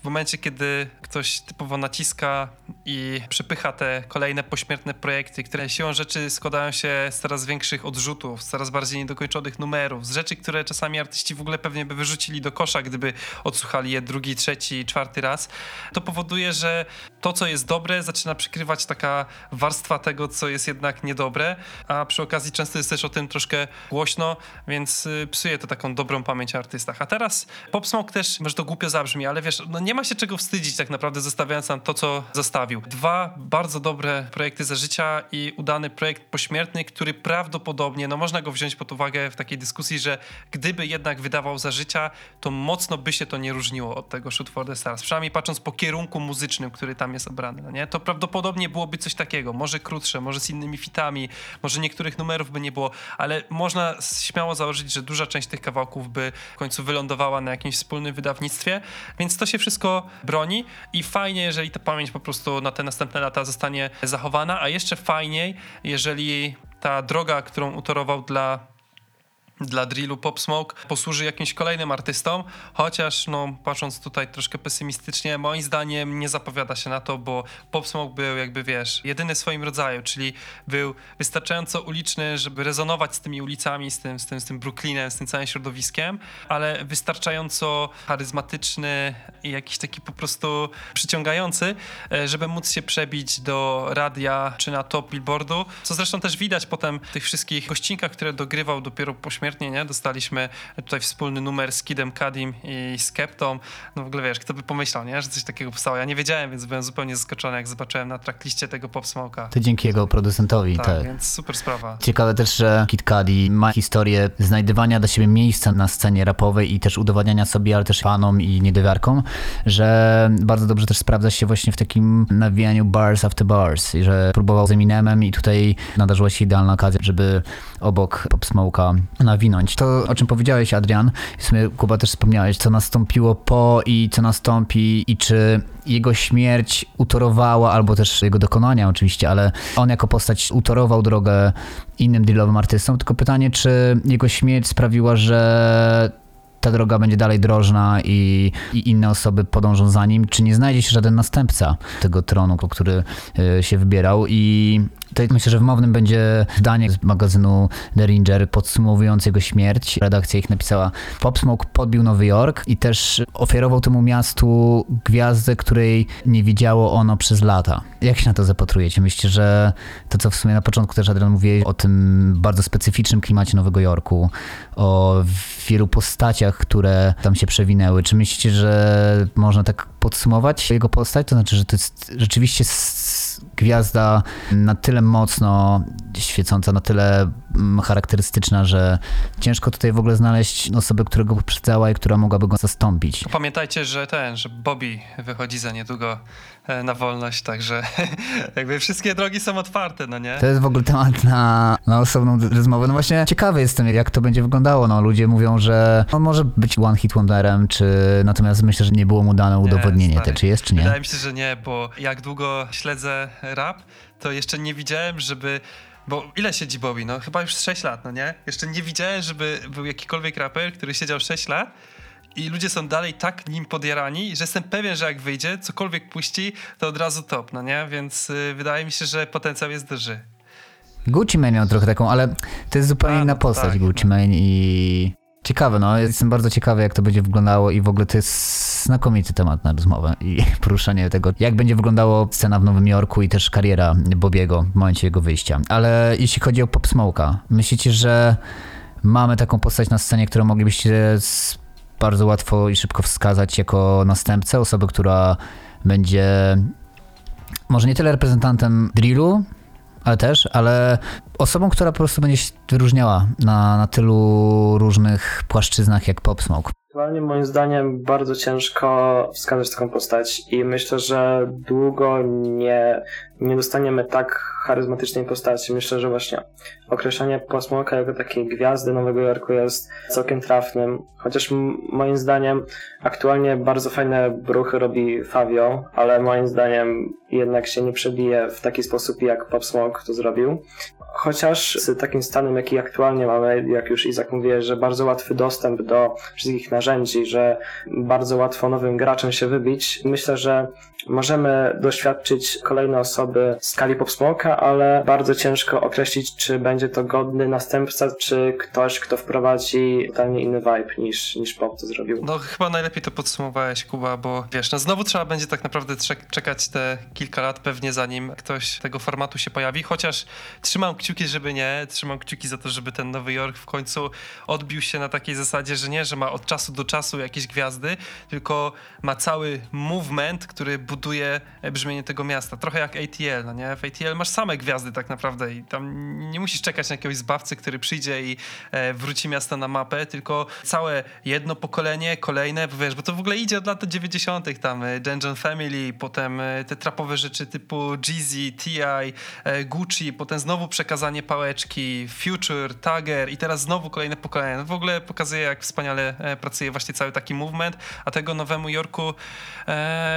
w momencie, kiedy ktoś typowo naciska i przepycha te kolejne pośmiertne projekty, które siłą rzeczy składają się z coraz większych odrzutów, z coraz bardziej niedokończonych numerów, z rzeczy, które czasami artyści w ogóle pewnie by wyrzucili do kosza, gdyby odsłuchali je drugi, trzeci, czwarty raz, to powoduje, że to, co jest dobre, zaczyna przykrywać taka warstwa tego, co jest jednak niedobre, a przy okazji często jest też o tym troszkę głośno, więc psuje to taką dobrą pamięć o artystach. A teraz Pop Smoke też, może to głupio zabrzmi, ale wiesz, no nie ma się czego wstydzić tak naprawdę, zostawiając nam to, co zostawił. 2 bardzo dobre projekty za życia i udany projekt pośmiertny, który prawdopodobnie, no można go wziąć pod uwagę w takiej dyskusji, że gdyby jednak wydawał za życia, to mocno by się to nie różniło od tego Shoot for the Stars. Przynajmniej patrząc po kierunku muzycznym, który tam jest obrany, no nie? To prawdopodobnie byłoby coś takiego, może krótsze, może z innymi fitami, może niektórych numerów by nie było, ale można śmiało założyć, że duża część tych kawałków by w końcu wylądowała na jakimś wspólnym wydawnictwie, więc to się wszystko broni i fajnie, jeżeli ta pamięć po prostu na te następne lata zostanie zachowana, a jeszcze fajniej, jeżeli ta droga, którą utorował dla drillu Pop Smoke posłuży jakimś kolejnym artystom, chociaż no patrząc tutaj troszkę pesymistycznie, moim zdaniem nie zapowiada się na to, bo Pop Smoke był jakby wiesz, jedyny w swoim rodzaju, czyli był wystarczająco uliczny, żeby rezonować z tymi ulicami, z tym Brooklynem, z tym całym środowiskiem, ale wystarczająco charyzmatyczny i jakiś taki po prostu przyciągający, żeby móc się przebić do radia czy na top billboardu, co zresztą też widać potem w tych wszystkich gościnkach, które dogrywał dopiero pośmiertnie, nie? Dostaliśmy tutaj wspólny numer z Kidem Kadim i Skeptą. No w ogóle wiesz, kto by pomyślał, nie? Że coś takiego powstało. Ja nie wiedziałem, więc byłem zupełnie zaskoczony, jak zobaczyłem na trackliście tego Pop Smoke'a. To dzięki jego producentowi. Tak, więc super sprawa. Ciekawe też, że Kid Cudi ma historię znajdywania dla siebie miejsca na scenie rapowej i też udowadniania sobie, ale też fanom i niedowiarkom, że bardzo dobrze też sprawdza się właśnie w takim nawijaniu bars after bars i że próbował z Eminemem i tutaj nadarzyła się idealna okazja, żeby obok Pop Smoke'a nawinąć. To, o czym powiedziałeś, Adrian, i w sumie, Kuba, też wspomniałeś, co nastąpiło po i co nastąpi i czy jego śmierć utorowała, albo też jego dokonania oczywiście, ale on jako postać utorował drogę innym dealowym artystom, tylko pytanie, czy jego śmierć sprawiła, że ta droga będzie dalej drożna i inne osoby podążą za nim, czy nie znajdzie się żaden następca tego tronu, który się wybierał i tutaj myślę, że wymownym będzie zdanie z magazynu The Ringer podsumowujące jego śmierć. Redakcja ich napisała: Pop Smoke podbił Nowy Jork i też ofiarował temu miastu gwiazdę, której nie widziało ono przez lata. Jak się na to zapatrujecie? Myślę, że to, co w sumie na początku też Adrian mówiłeś o tym bardzo specyficznym klimacie Nowego Jorku, o wielu postaciach, które tam się przewinęły. Czy myślicie, że można tak podsumować jego postać? To znaczy, że to jest rzeczywiście gwiazda na tyle mocno świecąca, na tyle charakterystyczna, że ciężko tutaj w ogóle znaleźć osobę, która go poprzedzała i która mogłaby go zastąpić. Pamiętajcie, że Bobby wychodzi za niedługo na wolność, także jakby wszystkie drogi są otwarte, no nie? To jest w ogóle temat na osobną rozmowę. No właśnie ciekawy jestem, jak to będzie wyglądało. No ludzie mówią, że on może być one hit wonderem, czy natomiast myślę, że nie było mu dane udowodnienie, czy jest, czy nie. Wydaje mi się, że nie, bo jak długo śledzę rap, to jeszcze nie widziałem, bo ile siedzi Bobby? No chyba już 6 lat, no nie? Jeszcze nie widziałem, żeby był jakikolwiek raper, który siedział 6 lat i ludzie są dalej tak nim podjarani, że jestem pewien, że jak wyjdzie, cokolwiek puści, to od razu top, no nie? Więc wydaje mi się, że potencjał jest duży. Gucci Mane miał trochę taką, ale to jest zupełnie inna postać, tak, Gucci Mane i... Ciekawe, no. Jestem bardzo ciekawy, jak to będzie wyglądało i w ogóle to jest znakomity temat na rozmowę i poruszanie tego, jak będzie wyglądało scena w Nowym Jorku i też kariera Bobiego w momencie jego wyjścia. Ale jeśli chodzi o Pop Smoke'a, myślicie, że mamy taką postać na scenie, którą moglibyście bardzo łatwo i szybko wskazać jako następcę, osobę, która będzie może nie tyle reprezentantem drillu, ale osobą, która po prostu będzie się wyróżniała na tylu różnych płaszczyznach jak Pop Smoke? Moim zdaniem bardzo ciężko wskazać taką postać i myślę, że długo nie dostaniemy tak charyzmatycznej postaci. Myślę, że właśnie określenie Pop Smoke'a jako takiej gwiazdy Nowego Jorku jest całkiem trafnym, chociaż moim zdaniem aktualnie bardzo fajne ruchy robi Fivio, ale moim zdaniem jednak się nie przebije w taki sposób, jak Pop Smoke to zrobił. Chociaż z takim stanem, jaki aktualnie mamy, jak już Izak mówi, że bardzo łatwy dostęp do wszystkich narzędzi, że bardzo łatwo nowym graczem się wybić, myślę, że możemy doświadczyć kolejne osoby w skali Pop Smoke'a, ale bardzo ciężko określić, czy będzie to godny następca, czy ktoś, kto wprowadzi totalnie inny vibe niż Pop to zrobił. No chyba najlepiej to podsumowałeś, Kuba, bo wiesz, no znowu trzeba będzie tak naprawdę czekać te kilka lat pewnie, zanim ktoś tego formatu się pojawi, chociaż trzymam kciuki, żeby nie, trzymam kciuki za to, żeby ten Nowy Jork w końcu odbił się na takiej zasadzie, że nie, że ma od czasu do czasu jakieś gwiazdy, tylko ma cały movement, który buduje brzmienie tego miasta. Trochę jak ATL, no nie? W ATL masz same gwiazdy tak naprawdę i tam nie musisz czekać na jakiegoś zbawcy, który przyjdzie i wróci miasto na mapę, tylko całe jedno pokolenie, kolejne, bo wiesz, bo to w ogóle idzie od lat 90. tam Dungeon Family, potem te trapowe rzeczy typu Jeezy, T.I., Gucci, potem znowu przekazanie pałeczki, Future, Tiger i teraz znowu kolejne pokolenie. No w ogóle pokazuje, jak wspaniale pracuje właśnie cały taki movement, a tego Nowemu Jorku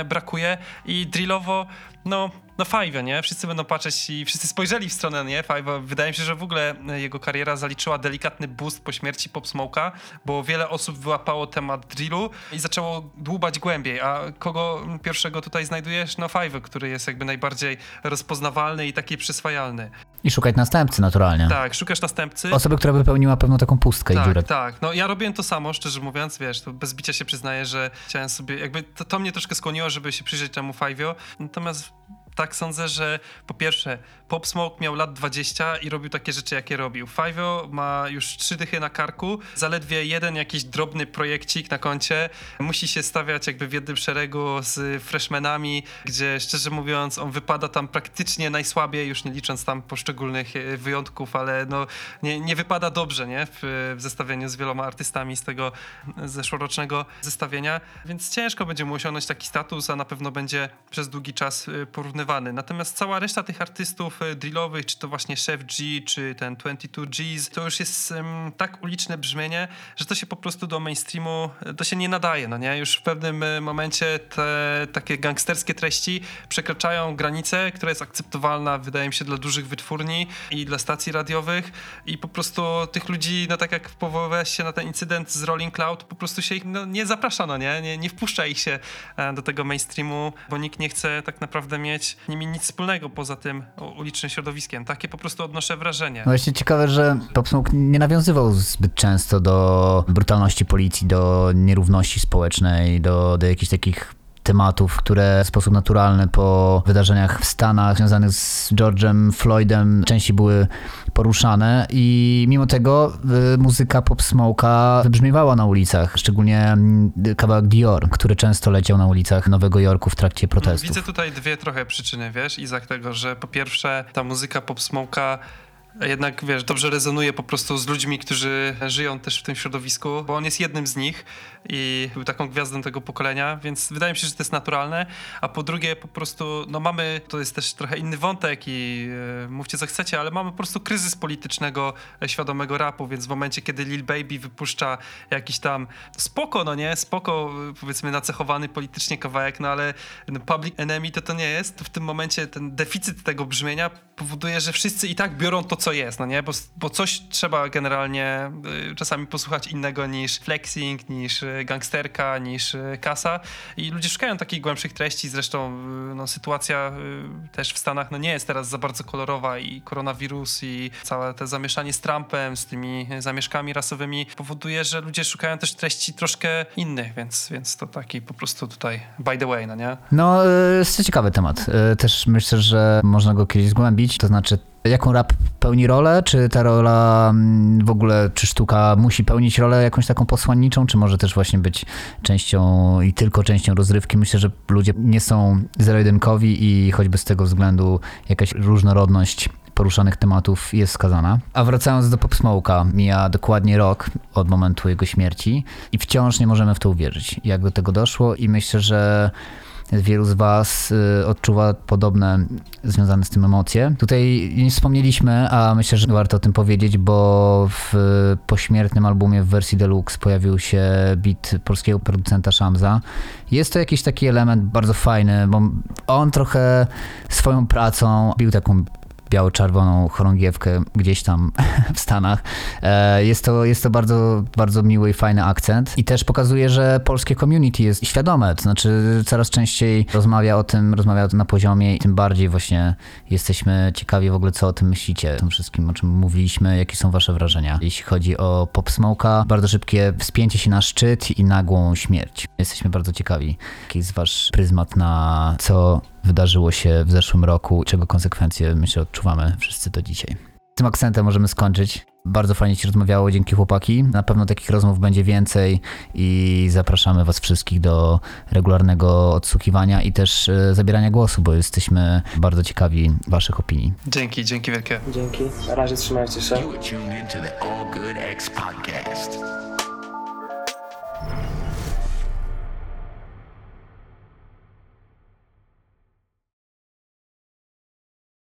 brakuje. I drillowo, no Fivio, nie? Wszyscy będą patrzeć i wszyscy spojrzeli w stronę, nie? Fivio, wydaje mi się, że w ogóle jego kariera zaliczyła delikatny boost po śmierci Pop Smoke'a, bo wiele osób wyłapało temat drillu i zaczęło dłubać głębiej, a kogo pierwszego tutaj znajdujesz? No Fivio, który jest jakby najbardziej rozpoznawalny i taki przyswajalny. I szukać następcy naturalnie. Tak, szukasz następcy. Osoby, która wypełniła pewną taką pustkę i dziurę. Tak, no ja robiłem to samo, szczerze mówiąc, wiesz, to bez bicia się przyznaję, że chciałem sobie, jakby to mnie troszkę skłoniło, żeby się przyjrzeć temu Fivio, natomiast tak sądzę, że po pierwsze Pop Smoke miał lat 20 i robił takie rzeczy, jakie robił. Fivio ma już 3 dychy na karku, zaledwie jeden jakiś drobny projekcik na koncie. Musi się stawiać jakby w jednym szeregu z freshmanami, gdzie szczerze mówiąc on wypada tam praktycznie najsłabiej, już nie licząc tam poszczególnych wyjątków, ale no nie wypada dobrze, nie? W zestawieniu z wieloma artystami z tego zeszłorocznego zestawienia, więc ciężko będzie mu osiągnąć taki status, a na pewno będzie przez długi czas porównywany. Natomiast cała reszta tych artystów drillowych, czy to właśnie Chef G, czy ten 22Gs, to już jest tak uliczne brzmienie, że to się po prostu do mainstreamu, to się nie nadaje, no nie? Już w pewnym momencie te takie gangsterskie treści przekraczają granicę, która jest akceptowalna, wydaje mi się, dla dużych wytwórni i dla stacji radiowych i po prostu tych ludzi, no tak jak powoływałeś się na ten incydent z Rolling Cloud, po prostu się ich nie zaprasza, no nie? Nie wpuszcza ich się do tego mainstreamu, bo nikt nie chce tak naprawdę mieć nimi nic wspólnego poza tym ulicznym środowiskiem. Takie po prostu odnoszę wrażenie. Właśnie ciekawe, że Pop Smoke nie nawiązywał zbyt często do brutalności policji, do nierówności społecznej, do jakichś takich tematów, które w sposób naturalny po wydarzeniach w Stanach związanych z George'em Floydem częściej były poruszane i mimo tego muzyka Pop Smoke'a wybrzmiewała na ulicach, szczególnie kawałek Dior, który często leciał na ulicach Nowego Jorku w trakcie protestów. Widzę tutaj dwie trochę przyczyny, wiesz, Izak, tego, że po pierwsze ta muzyka Pop Smoke'a jednak, wiesz, dobrze rezonuje po prostu z ludźmi, którzy żyją też w tym środowisku, bo on jest jednym z nich i był taką gwiazdą tego pokolenia, więc wydaje mi się, że to jest naturalne, a po drugie po prostu, no mamy, to jest też trochę inny wątek i mówcie co chcecie, ale mamy po prostu kryzys politycznego, świadomego rapu, więc w momencie, kiedy Lil Baby wypuszcza jakiś tam spoko, powiedzmy nacechowany politycznie kawałek, no ale Public Enemy to nie jest, to w tym momencie ten deficyt tego brzmienia powoduje, że wszyscy i tak biorą to, co co jest, no nie? Bo coś trzeba generalnie czasami posłuchać innego niż flexing, niż gangsterka, niż kasa i ludzie szukają takich głębszych treści, zresztą no, sytuacja też w Stanach no, nie jest teraz za bardzo kolorowa i koronawirus i całe te zamieszanie z Trumpem, z tymi zamieszkami rasowymi powoduje, że ludzie szukają też treści troszkę innych, więc to taki po prostu tutaj by the way, no nie? No, jest to ciekawy temat. Też myślę, że można go kiedyś zgłębić, to znaczy jaką rap pełni rolę? Czy ta rola w ogóle, czy sztuka musi pełnić rolę jakąś taką posłanniczą, czy może też właśnie być częścią i tylko częścią rozrywki? Myślę, że ludzie nie są zero-jedynkowi i choćby z tego względu jakaś różnorodność poruszanych tematów jest skazana. A wracając do Pop Smoke'a, mija dokładnie rok od momentu jego śmierci i wciąż nie możemy w to uwierzyć, jak do tego doszło i myślę, że wielu z was odczuwa podobne związane z tym emocje. Tutaj nie wspomnieliśmy, a myślę, że warto o tym powiedzieć, bo w pośmiertnym albumie w wersji deluxe pojawił się beat polskiego producenta Shamsa. Jest to jakiś taki element bardzo fajny, bo on trochę swoją pracą bił taką biało-czerwoną chorągiewkę gdzieś tam w Stanach. Jest to bardzo, bardzo miły i fajny akcent i też pokazuje, że polskie community jest świadome, to znaczy coraz częściej rozmawia o tym na poziomie i tym bardziej właśnie jesteśmy ciekawi w ogóle, co o tym myślicie, o tym wszystkim, o czym mówiliśmy, jakie są wasze wrażenia. Jeśli chodzi o Pop Smoke'a, bardzo szybkie wspięcie się na szczyt i nagłą śmierć. Jesteśmy bardzo ciekawi, jaki jest wasz pryzmat na co wydarzyło się w zeszłym roku, czego konsekwencje, myślę, odczuwamy wszyscy do dzisiaj. Tym akcentem możemy skończyć. Bardzo fajnie ci rozmawiało, dzięki chłopaki. Na pewno takich rozmów będzie więcej i zapraszamy was wszystkich do regularnego odsłuchiwania i też zabierania głosu, bo jesteśmy bardzo ciekawi waszych opinii. Dzięki wielkie. Dzięki, na razie, trzymajcie się.